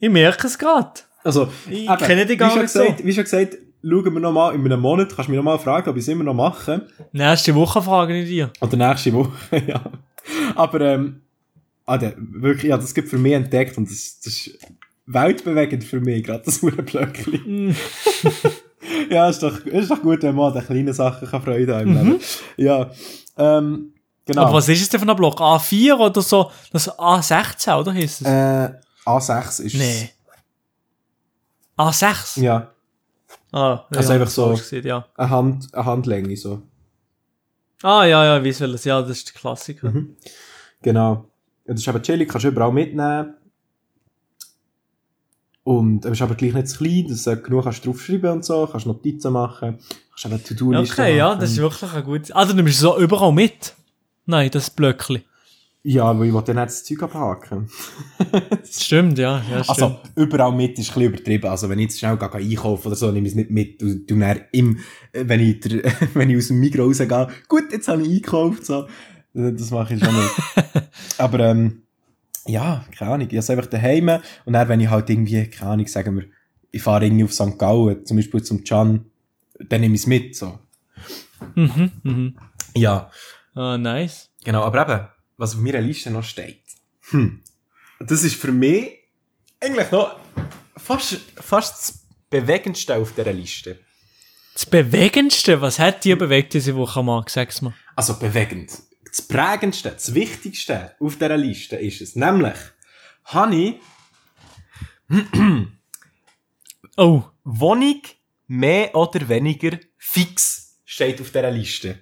Ich merke es gerade. Also, ich kenne die gar nicht so. Wie schon gesagt, schauen wir nochmal in einem Monat. Kannst du mich nochmal fragen, ob ich es immer noch mache? Nächste Woche frage ich dir. Oder nächste Woche, ja. Aber, wirklich, ja, das gibt für mich entdeckt und das ist weltbewegend für mich, gerade das Blöckchen. Ja, ist doch gut, wenn man an den kleinen Sachen Freude haben kann. Ja. Genau. Aber was ist es denn für ein Block? A4 oder so? Das A16, oder heisst es? A6 ist es. A6? Ja. Ah, also ja, einfach so gesehen, ja. Eine Handlänge so. Ah, ja, ich weiss welches. Ja, das ist der Klassiker. Mhm. Genau. Ja, das ist aber chillig, kannst du überall mitnehmen. Und du bist aber gleich nicht zu klein, dass du genug kannst draufschreiben und so, kannst Notizen machen, kannst eben To-Do-Listen machen. Okay, ja, das ist wirklich ein gutes... Also du nimmst so überall mit? Nein, das Blöckli. Ja, weil ich will dann nicht das Zeug abhaken. Stimmt, ja. Stimmt. Also überall mit ist ein bisschen übertrieben. Also wenn ich jetzt schnell einkaufe oder so, nehme ich es nicht mit. Und dann wenn ich aus dem Migros rausgehe, gut, jetzt habe ich eingekauft. So. Das mache ich schon nicht. Aber... ja, keine Ahnung. Ich habe es einfach daheim. Und dann, wenn ich halt irgendwie, keine Ahnung, sagen wir, ich fahre irgendwie auf St. Gallen, zum Beispiel zum Can, dann nehme ich es mit, so. Mhm. Ja. Ah, nice. Genau, aber eben, was auf meiner Liste noch steht, das ist für mich eigentlich noch fast das Bewegendste auf dieser Liste. Das Bewegendste? Was hat dich bewegt diese Woche, Marc? Sag's mal. Also bewegend. Das Prägendste, das Wichtigste auf dieser Liste ist es. Nämlich, habe ich Wohnung mehr oder weniger fix steht auf dieser Liste.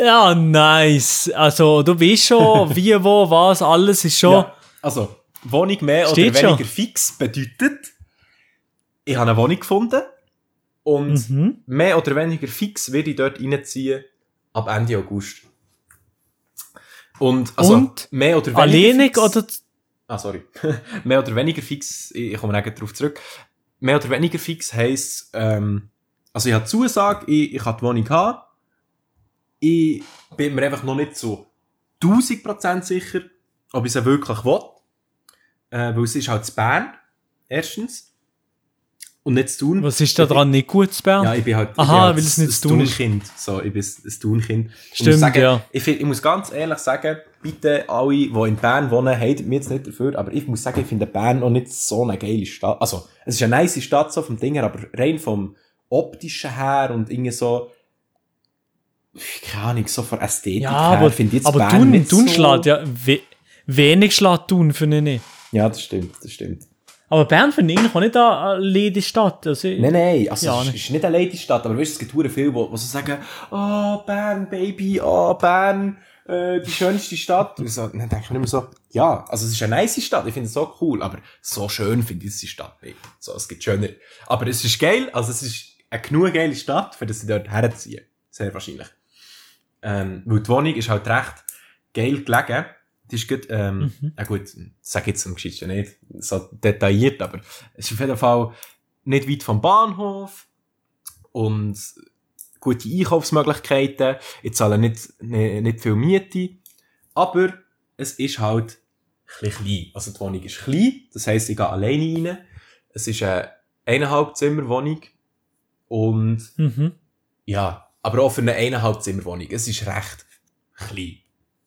Ja, nice. Also, du weißt schon, wie, wo, was, alles ist schon... Ja, also, Wohnung mehr oder weniger fix bedeutet, ich habe eine Wohnung gefunden und mehr oder weniger fix werde ich dort reinziehen ab Ende August. Und, also, mehr oder weniger fix, oder? Ah, sorry. Mehr oder weniger fix, ich komme nicht darauf zurück. Mehr oder weniger fix heisst, also ich habe Zusage, ich habe die Wohnung haben. Ich bin mir einfach noch nicht so 1000% sicher, ob ich sie wirklich will. Weil es ist halt zu Bern, erstens. Und nicht zu Thun. Was ist da dran nicht gut zu Bern? Ja, ich bin halt ein Thun-Kind. Stimmt, ich muss ganz ehrlich sagen, bitte alle, die in Bern wohnen, hatet mich jetzt nicht dafür, aber ich muss sagen, ich finde Bern auch nicht so eine geile Stadt. Also, es ist eine nice Stadt so vom Ding her, aber rein vom Optischen her und irgendwie so, keine Ahnung, so von Ästhetik her, finde ich jetzt aber Bern nicht Thun so... Schlägt, ja, wenig schlägt Thun, finde ich nicht. Ja, das stimmt. Aber Bern finde ich eigentlich auch nicht eine lady Stadt. Also nein, also ja, es ist nicht eine lady Stadt, aber weißt, es gibt viele, die so sagen, oh Bern, Baby, oh Bern, die schönste Stadt. Und so, dann denke ich mir immer so, ja, also es ist eine nice Stadt, ich finde es so cool, aber so schön finde ich diese Stadt nicht. So, es gibt schöner. Aber es ist geil, also es ist eine genug geile Stadt, für dass sie dort herziehen. Sehr wahrscheinlich. Weil die Wohnung ist halt recht geil gelegen. Das ist gut, gut, sag jetzt um Geschichte nicht so detailliert, aber es ist auf jeden Fall nicht weit vom Bahnhof und gute Einkaufsmöglichkeiten. Ich zahle nicht viel Miete, aber es ist halt ein bisschen klein. Also die Wohnung ist klein, das heisst, ich gehe alleine rein. Es ist eine 1,5-Zimmer-Wohnung und ja, aber auch für eine 1,5-Zimmer-Wohnung. Es ist recht klein.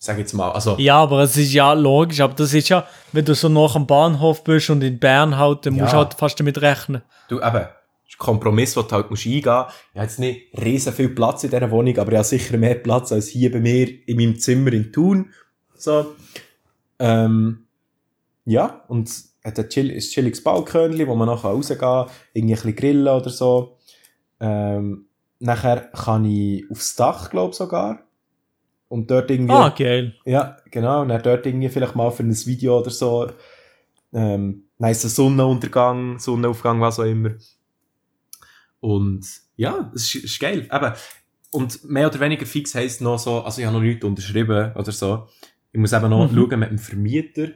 Sag jetzt mal, also... Ja, aber es ist ja logisch, aber das ist ja, wenn du so nach am Bahnhof bist und in Bern halt, dann musst du halt fast damit rechnen. Du, eben, das ist ein Kompromiss, den du halt musst eingehen. Ich habe jetzt nicht riesen viel Platz in dieser Wohnung, aber ich habe sicher mehr Platz als hier bei mir in meinem Zimmer in Thun. So. Ja, und hat ein chilliges Balkönchen, wo man nachher rausgehen kann, irgendwie ein bisschen grillen oder so. Nachher kann ich aufs Dach, glaube ich, sogar. Und dort irgendwie... Ah, geil. Ja, genau. Und dann dort irgendwie vielleicht mal für ein Video oder so. Nice Sonnenuntergang, Sonnenaufgang, was auch immer. Und ja, es ist geil. Eben. Und mehr oder weniger fix heisst noch so, also ich habe noch nichts unterschrieben oder so. Ich muss eben noch schauen mit dem Vermieter. Ich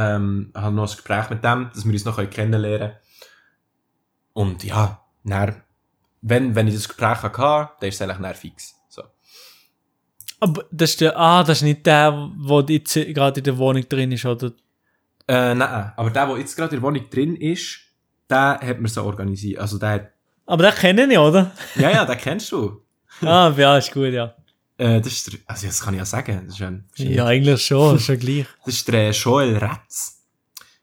habe noch ein Gespräch mit dem, dass wir uns noch kennenlernen können. Und ja, dann, wenn ich das Gespräch hatte, dann ist es eigentlich dann fix. Aber das ist der, das ist nicht der, der jetzt gerade in der Wohnung drin ist, oder? Nein, aber der jetzt gerade in der Wohnung drin ist, der hat mir so organisiert. Also der... Aber den kenne ich, oder? Ja, den kennst du. Ja, ist gut, ja. Das ist der, also das kann ich ja sagen. Das ist ja, eigentlich schon, schon gleich. Das ist der Joel Ratz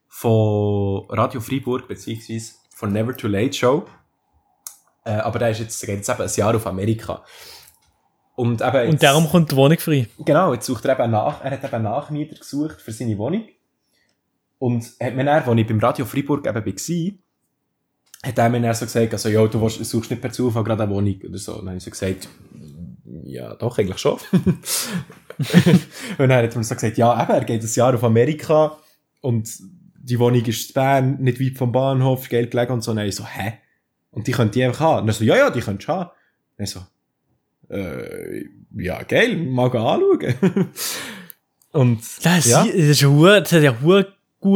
von Radio Freiburg, beziehungsweise von Never Too Late Show. Aber der ist jetzt eben ein Jahr auf Amerika. Und darum kommt die Wohnung frei. Genau, jetzt sucht er eben nach. Er hat eben Nachmieter gesucht für seine Wohnung. Und hat mir dann, als ich beim Radio Freiburg eben war, hat er mir dann so gesagt, also, ja, du suchst nicht per Zufall gerade eine Wohnung oder so. Und dann habe ich so gesagt, ja, doch, eigentlich schon. Und dann hat er mir so gesagt, ja, eben, er geht ein Jahr auf Amerika und die Wohnung ist in Bern, nicht weit vom Bahnhof, geil gelegen und so. Und dann ich so, hä? Und die könnt ihr einfach haben? Und er so, ja, die könntest du haben. Und dann so, ja, geil, mag anschauen. Und das hat ja gut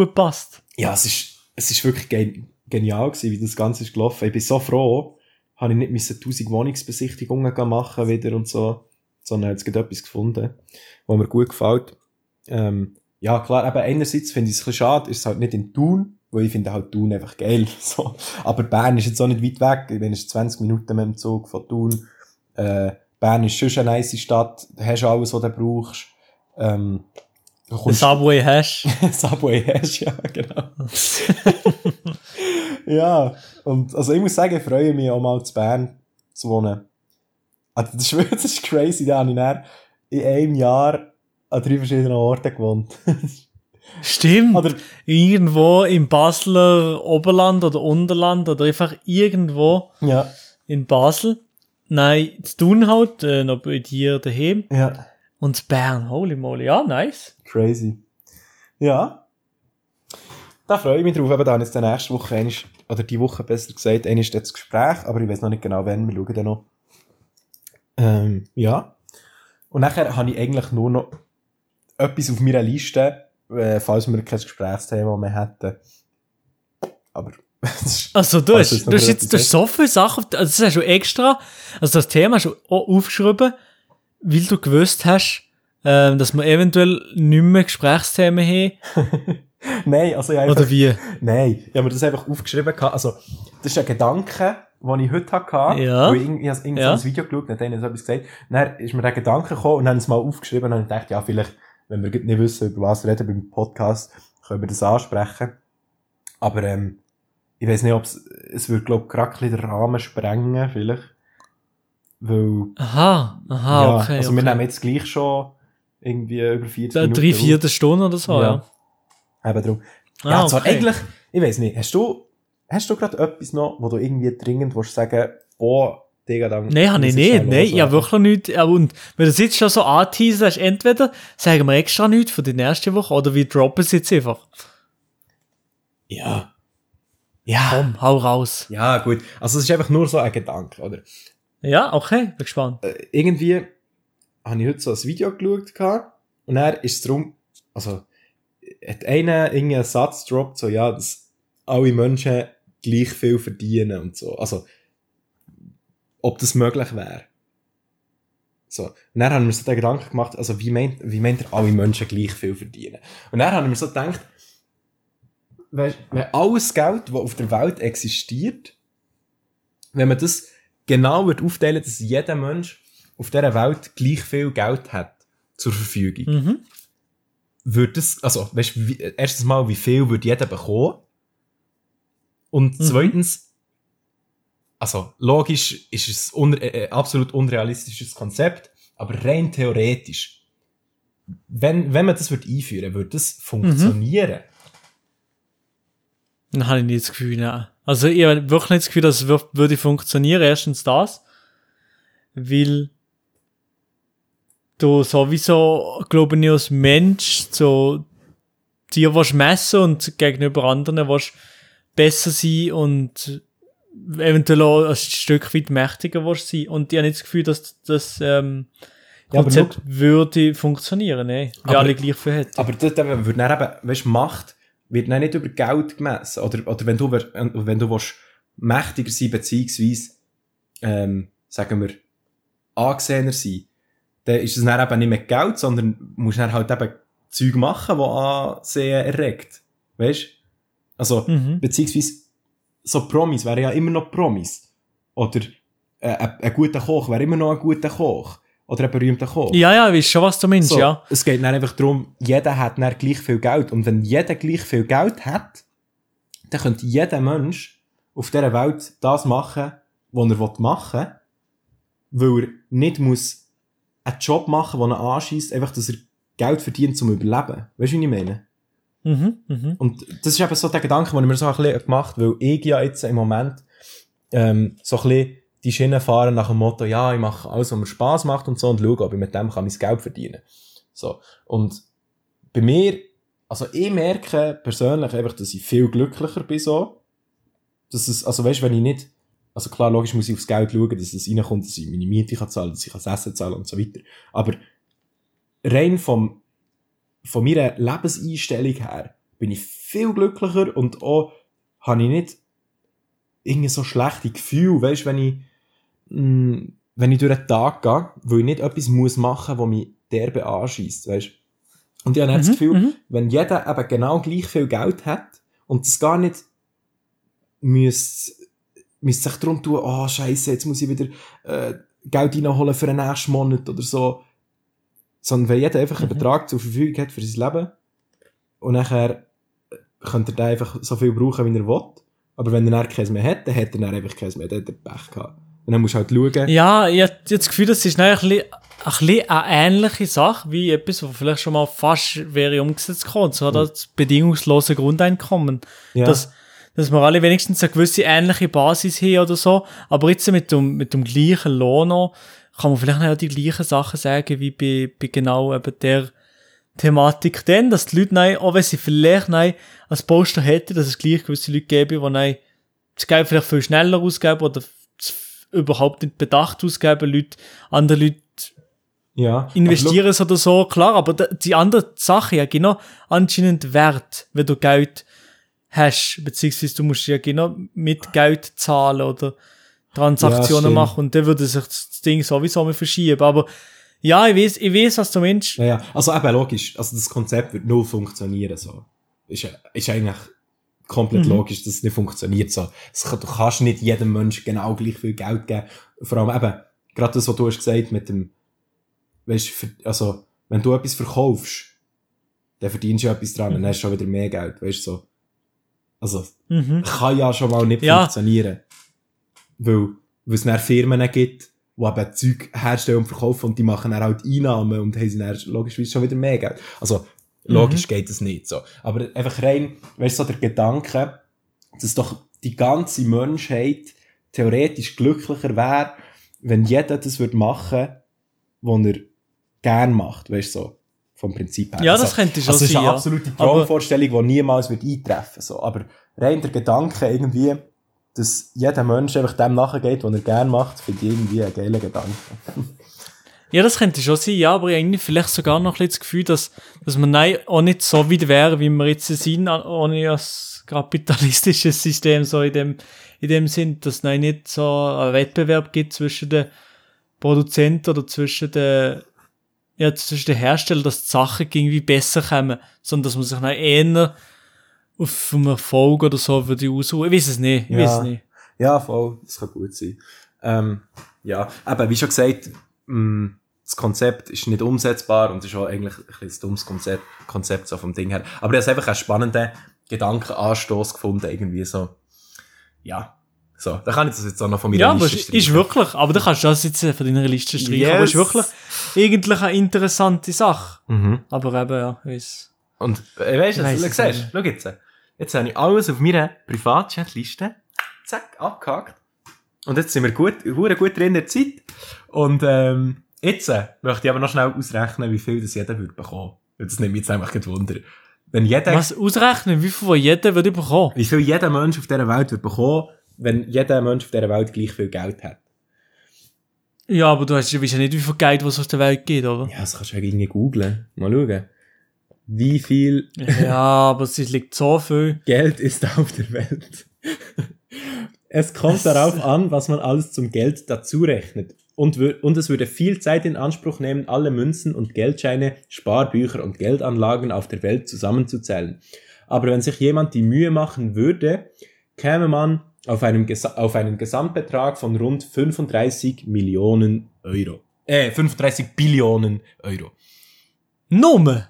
gepasst. Ja, es ist wirklich genial gewesen, wie das Ganze ist gelaufen. Ich bin so froh, habe ich nicht 1000 Wohnungsbesichtigungen machen wieder und so, sondern jetzt gerade etwas gefunden, was mir gut gefällt. Ja, klar, aber einerseits finde ich es ein bisschen schade, ist es halt nicht in Thun, weil ich finde halt Thun einfach geil. So. Aber Bern ist jetzt auch nicht weit weg, ich bin jetzt 20 Minuten mit dem Zug von Thun. Bern ist schon eine nice Stadt, du hast alles, was du brauchst. Subway hast. Subway hast, ja, genau. Ja, und also ich muss sagen, ich freue mich auch mal, zu Bern zu wohnen. Also das ist crazy, da habe ich dann in einem Jahr an 3 verschiedenen Orten gewohnt. Stimmt, oder irgendwo im Basler Oberland oder Unterland oder einfach irgendwo in Basel. Nein, zu tun halt, noch bei dir daheim. Ja. Und in Bern, holy moly, ja, nice. Crazy. Ja. Da freue ich mich drauf, aber da habe ich jetzt nächste Woche, oder die Woche besser gesagt, ist das Gespräch, aber ich weiß noch nicht genau, wann, wir schauen dann noch. Ja. Und nachher habe ich eigentlich nur noch etwas auf meiner Liste, falls wir kein Gesprächsthema mehr hätten. Aber... Also du hast jetzt so viele Sachen, also das hast du extra, also das Thema hast du auch aufgeschrieben, weil du gewusst hast, dass wir eventuell nicht mehr Gesprächsthemen haben. Nein, also ich einfach, oder wie? Nein, ich habe mir das einfach aufgeschrieben, also das ist ein Gedanke, den ich heute hatte, ja. weil ich habe ein Video geschaut, dann habe ich etwas gesagt, dann ist mir der Gedanke gekommen und habe es mal aufgeschrieben und dachte, ja vielleicht, wenn wir nicht wissen, über was reden beim Podcast, können wir das ansprechen, aber ich weiß nicht, ob es würde, glaube ich, gerade den Rahmen sprengen, vielleicht. Weil... Aha, ja, okay. Also wir nehmen jetzt gleich schon irgendwie über 40 Minuten. 3/4 Stunde oder so, ja. Eben darum. Ja, also eigentlich, ich weiß nicht, hast du gerade etwas noch, wo du irgendwie dringend sagen boah, Digga, dann... Nein, habe ich nicht. Nein, ich habe wirklich nichts. Ja, und wenn du das jetzt schon so anteasen hast, entweder sagen wir extra nichts für die nächste Woche oder wir droppen es jetzt einfach. Ja... Ja. Komm, hau raus. Ja, gut. Also es ist einfach nur so ein Gedanke, oder? Ja, okay, bin gespannt. Irgendwie habe ich heute so ein Video geschaut Und dann ist es darum, also hat einer irgendeinen Satz gedroppt, so ja, dass alle Menschen gleich viel verdienen und so. Also, ob das möglich wäre. So. Und dann haben wir so den Gedanken gemacht, also wie meint ihr, alle Menschen gleich viel verdienen? Und dann haben wir so gedacht, wenn alles Geld, das auf der Welt existiert, wenn man das genau aufteilen würde, dass jeder Mensch auf dieser Welt gleich viel Geld hat zur Verfügung, würde das, also weißt, erstens mal, wie viel würde jeder bekommen? Und zweitens, also logisch ist es ein absolut unrealistisches Konzept, aber rein theoretisch, wenn man das einführen würde, würde das funktionieren? Dann habe ich nicht das Gefühl, nein. Also ich habe wirklich nicht das Gefühl, dass es würde funktionieren. Erstens das, weil du sowieso, glaube ich, als Mensch so dir messen und gegenüber anderen willst besser sein und eventuell auch ein Stück weit mächtiger sein. Und ich habe nicht das Gefühl, dass das Konzept würde funktionieren, ne? Wenn alle gleich viel hätten. Aber das würde dann eben, weißt, Macht wird dann nicht über Geld gemessen. Oder wenn du willst, mächtiger sein, beziehungsweise sagen wir, angesehener sein, dann ist es dann eben nicht mehr Geld, sondern musst dann halt eben Zeug machen, die Ansehen erregt. Weißt du? Also, beziehungsweise so Promis wären ja immer noch Promis. Oder ein guter Koch wäre immer noch ein guter Koch. Oder ein berühmter Koch. Ja, weißt schon, was du meinst, so, ja. Es geht dann einfach darum, jeder hat dann gleich viel Geld. Und wenn jeder gleich viel Geld hat, dann könnte jeder Mensch auf dieser Welt das machen, was er machen will, weil er nicht muss einen Job machen muss, den er anschießt, einfach, dass er Geld verdient, um zu überleben. Weißt du, wie ich meine? Und das ist eben so der Gedanke, den ich mir so ein bisschen gemacht habe, weil ich ja jetzt im Moment so ein bisschen die Schiene fahren nach dem Motto, ja, ich mache alles, was mir Spass macht und so und schaue, ob ich mit dem kann mein Geld verdienen kann. So. Und bei mir, also ich merke persönlich einfach, dass ich viel glücklicher bin so. Dass es, also weißt, wenn ich nicht, also klar, logisch muss ich aufs Geld schauen, dass es reinkommt, dass ich meine Miete kann zahlen, dass ich das Essen zahlen und so weiter. Aber rein von meiner Lebenseinstellung her bin ich viel glücklicher und auch habe ich nicht irgendwie so schlechte Gefühle, weißt, wenn ich durch den Tag gehe, weil ich nicht etwas machen muss, das mich derbe anschießt, weißt. Und ich habe das Gefühl, wenn jeder eben genau gleich viel Geld hat und das gar nicht müsste sich darum tun, oh Scheiße, jetzt muss ich wieder Geld reinholen für den nächsten Monat oder so, sondern wenn jeder einfach einen Betrag zur Verfügung hat für sein Leben und nachher könnte er da einfach so viel brauchen, wie er will. Aber wenn er keins mehr hat, dann hat er dann einfach keins mehr, dann hat er Pech gehabt. Und dann musst du halt schauen. Ja, ich habe das Gefühl, das ist ein bisschen eine ähnliche Sache wie etwas, was vielleicht schon mal fast wäre umgesetzt worden. So das bedingungslose Grundeinkommen. Ja. Dass wir alle wenigstens eine gewisse ähnliche Basis haben oder so. Aber jetzt mit dem gleichen Lohn noch, kann man vielleicht auch die gleichen Sachen sagen wie bei genau eben der Thematik dann, dass die Leute nein, auch wenn sie vielleicht nein, als Poster hätten, dass es gleich gewisse Leute gäbe, die nein, das Geld vielleicht viel schneller ausgeben oder überhaupt nicht bedacht ausgeben, andere Leute ja, investieren es oder so, klar, aber die andere Sache ja genau anscheinend wert, wenn du Geld hast, beziehungsweise du musst ja genau mit Geld zahlen oder Transaktionen machen und dann würde sich das Ding sowieso mal verschieben, aber ja, ich weiss, was du meinst. Ja. Also eben logisch, also das Konzept wird null funktionieren. So. Ist eigentlich komplett logisch, dass es nicht funktioniert. So. Du kannst nicht jedem Menschen genau gleich viel Geld geben. Vor allem eben, gerade das, was du hast gesagt, mit dem, weißt, also wenn du etwas verkaufst, dann verdienst du etwas dran und dann hast du schon wieder mehr Geld. Weißt, so. Also, kann ja schon mal nicht funktionieren. Weil es dann Firmen gibt, die eben Zeug herstellen und verkaufen und die machen dann halt Einnahmen und haben sie dann logischerweise schon wieder mehr Geld. Also logisch geht das nicht so. Aber einfach rein, weißt du, so der Gedanke, dass doch die ganze Menschheit theoretisch glücklicher wäre, wenn jeder das machen würde, was er gerne macht, weißt du, so vom Prinzip her. Ja, das könnte schon sein. Das ist eine absolute Traumvorstellung, die niemals wird eintreffen so. Aber rein der Gedanke irgendwie, dass jeder Mensch einfach dem nachgeht, was er gerne macht, finde ich irgendwie einen geilen Gedanken. Ja, das könnte schon sein, ja, aber irgendwie vielleicht sogar noch ein bisschen das Gefühl, dass wir nein, auch nicht so weit wären, wie wir jetzt sind, ohne das kapitalistische System, so in dem Sinn, dass es nicht so einen Wettbewerb gibt zwischen den Produzenten oder zwischen den Herstellern, dass die Sachen irgendwie besser kommen, sondern dass man sich dann eher auf einen Erfolg oder so würde ausruhen. Ich weiß es nicht. Ja, voll, das kann gut sein. Aber wie schon gesagt, das Konzept ist nicht umsetzbar und ist auch eigentlich ein bisschen dummes Konzept so vom Ding her. Aber ich habe einfach einen spannenden Gedankenanstoß gefunden, irgendwie so. Ja, so, da kann ich das jetzt auch noch von meiner Liste streichen. Ja, ist wirklich, aber da kannst du das jetzt von deiner Liste streichen. Yes. Aber ist wirklich eigentlich eine interessante Sache. Mhm. Aber eben, ja, weiss. Und weißt du, schau jetzt. Jetzt habe ich alles auf meiner Privatchat-Liste, zack, abgehakt. Und jetzt sind wir gut drin in der Zeit. Und jetzt möchte ich aber noch schnell ausrechnen, wie viel das jeder bekommen würde. Das nimmt mich jetzt einfach kein Wunder. Wenn jeder... Was? Ausrechnen? Wie viel jeder würde bekommen? Wie viel jeder Mensch auf dieser Welt würde bekommen, wenn jeder Mensch auf dieser Welt gleich viel Geld hat. Ja, aber du weißt ja nicht, wie viel Geld es auf der Welt gibt, oder? Ja, das kannst du ja irgendwie googlen. Mal schauen. Wie viel... Ja, aber es liegt so viel. Geld ist auf der Welt. Es kommt darauf an, was man alles zum Geld dazu rechnet. Und es würde viel Zeit in Anspruch nehmen, alle Münzen und Geldscheine, Sparbücher und Geldanlagen auf der Welt zusammenzuzählen. Aber wenn sich jemand die Mühe machen würde, käme man auf einen Gesamtbetrag von rund 35 Billionen Euro. Nummer?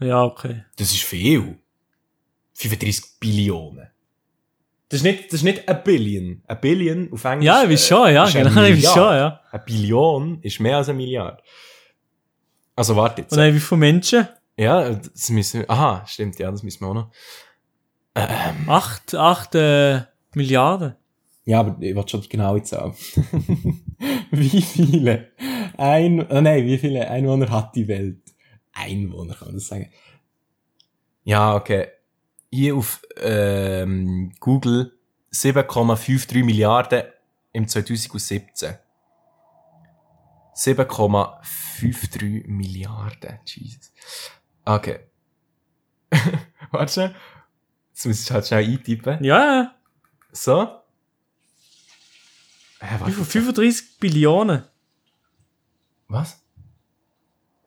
Ja, okay. Das ist viel. 35 Billionen. Das ist nicht a Billion. A Billion auf Englisch. Ja, ich weiß schon, ja. Genau. Eine Billion ist mehr als eine Milliarde. Also, warte jetzt. Und wie viele Menschen? Ja, das müssen wir. Aha, stimmt, ja, das müssen wir auch noch. 8 Milliarden. Ja, aber ich wollte schon die genaue Zahl. Wie viele Einwohner hat die Welt? Einwohner, kann man das sagen? Ja, okay. Hier auf Google 7,53 Milliarden im 2017. 7,53 Milliarden. Jesus. Okay. Warte schon. Jetzt muss ich halt schnell eintippen. Ja. So. 35 Billionen. Was?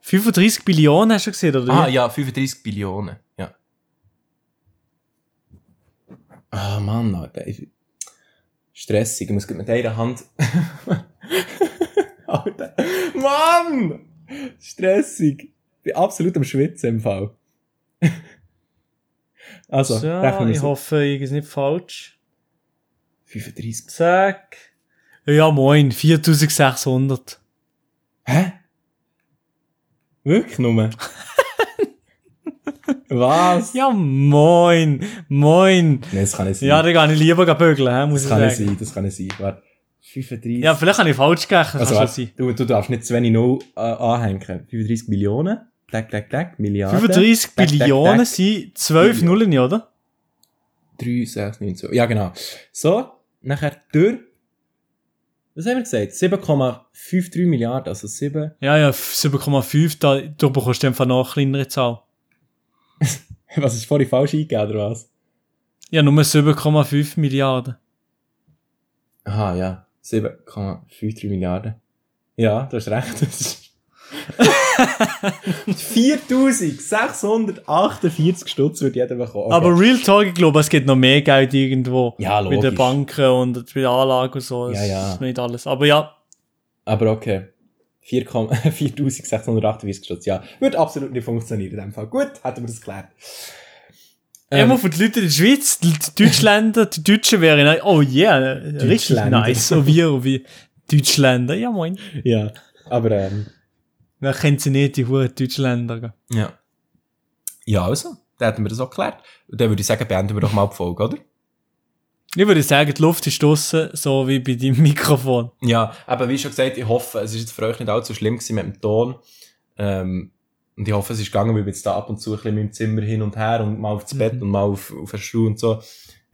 35 Billionen hast du gesehen, oder? Ah ja, 35 Billionen. Ja. Ah, oh Mann, Alter. Stressig. Ich muss mit einer Hand... Alter. Mann! Stressig. Ich bin absolut am Schwitzen im Fall. Also, so, ich hoffe, ich ist nicht falsch. 35. Zack. Ja, moin. 4600. Hä? Wirklich nur? Was? Ja, moin. Nein, das kann nicht sein. Ja, dann gehe ich lieber bügeln, muss ich sagen. Das kann nicht sein. Warte. 35. Ja, vielleicht habe ich falsch gerechnet. Also, du darfst nicht zu wenig Null anhängen. 35 Millionen. Milliarden. 35 Billionen sind 12 Nullen, oder? 3, 6, 9, 2. Ja, genau. So, nachher durch. Was haben wir gesagt? 7,53 Milliarden, also 7. Ja, 7,5, da bekommst du einfach noch eine kleinere Zahl. Was ist vorhin falsch eingegeben, oder was? Ja, nur 7,5 Milliarden. Aha, ja. 7,53 Milliarden. Ja, du hast recht. 4.648 Stutz wird jeder bekommen. Okay. Aber Real Talk, ich glaube, es gibt noch mehr Geld irgendwo. Ja, logisch. Bei den Banken und bei den Anlagen und so. Das ist nicht alles. Aber ja. Aber okay. 4.648 Stutz, ja. Würde absolut nicht funktionieren in dem Fall. Gut, hätten wir das geklärt. Immer für die Leute in der Schweiz, die Deutschen wären, oh yeah, richtig nice. Oh wie Deutschländer, ja moin. Ja, aber dann kennen sie nicht die hohen Deutschländer. Ja. Ja, also, dann hätten wir das auch geklärt. Und dann würde ich sagen, beenden wir doch mal die Folge, oder? Ich würde sagen, die Luft ist draussen, so wie bei deinem Mikrofon. Ja, aber wie schon gesagt, ich hoffe, es ist jetzt für euch nicht allzu schlimm gewesen mit dem Ton. Und ich hoffe, es ist gegangen, weil wir jetzt da ab und zu ein bisschen in meinem Zimmer hin und her und mal aufs Bett und mal auf den Stuhl und so.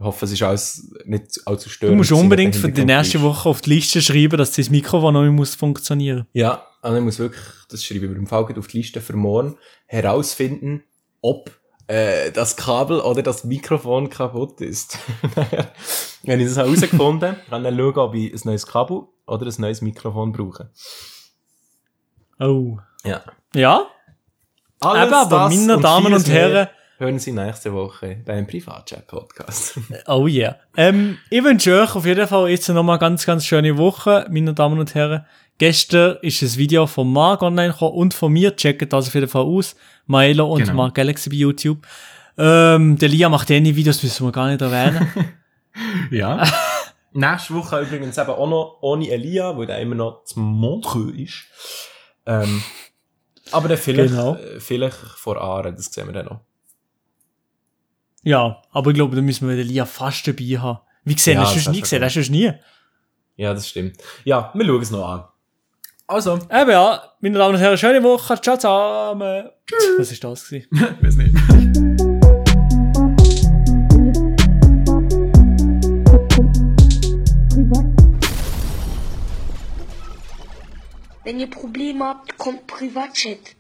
Ich hoffe, es ist alles nicht allzu störend. Du musst unbedingt für die nächste Woche auf die Liste schreiben, dass das Mikrofon noch nicht funktionieren muss. Ja, also ich muss wirklich, das schreibe ich beim VG auf die Liste für morgen, herausfinden, ob das Kabel oder das Mikrofon kaputt ist. Wenn ich das herausgefunden habe, kann ich dann schauen, ob ich ein neues Kabel oder ein neues Mikrofon brauche. Oh. Ja. Ja? Alles eben, aber meine Damen und Herren, hören Sie nächste Woche beim Privatchat Podcast. Oh yeah. Ich wünsche euch auf jeden Fall jetzt nochmal eine ganz, ganz schöne Woche, meine Damen und Herren. Gestern ist ein Video von Marc online gekommen und von mir. Checkt das auf jeden Fall aus. Milo und genau. Marc Galaxy bei YouTube. Der Lia macht eh nie Videos, müssen wir gar nicht erwähnen. Ja. Nächste Woche übrigens eben auch noch ohne Elia, weil der immer noch zu Montreux ist. Aber dann vielleicht vor Aare, das sehen wir dann noch. Ja, aber ich glaube, da müssen wir den Lia fast dabei haben. Wie gesehen, ja, hast du nie gesehen. Ja, das stimmt. Ja, wir schauen es noch an. Also. Eben ja, meine Damen und Herren, schöne Woche. Ciao zusammen. Tschüss. Was ist das gewesen? Ich weiß nicht. Wenn ihr Probleme habt, kommt Privatchat.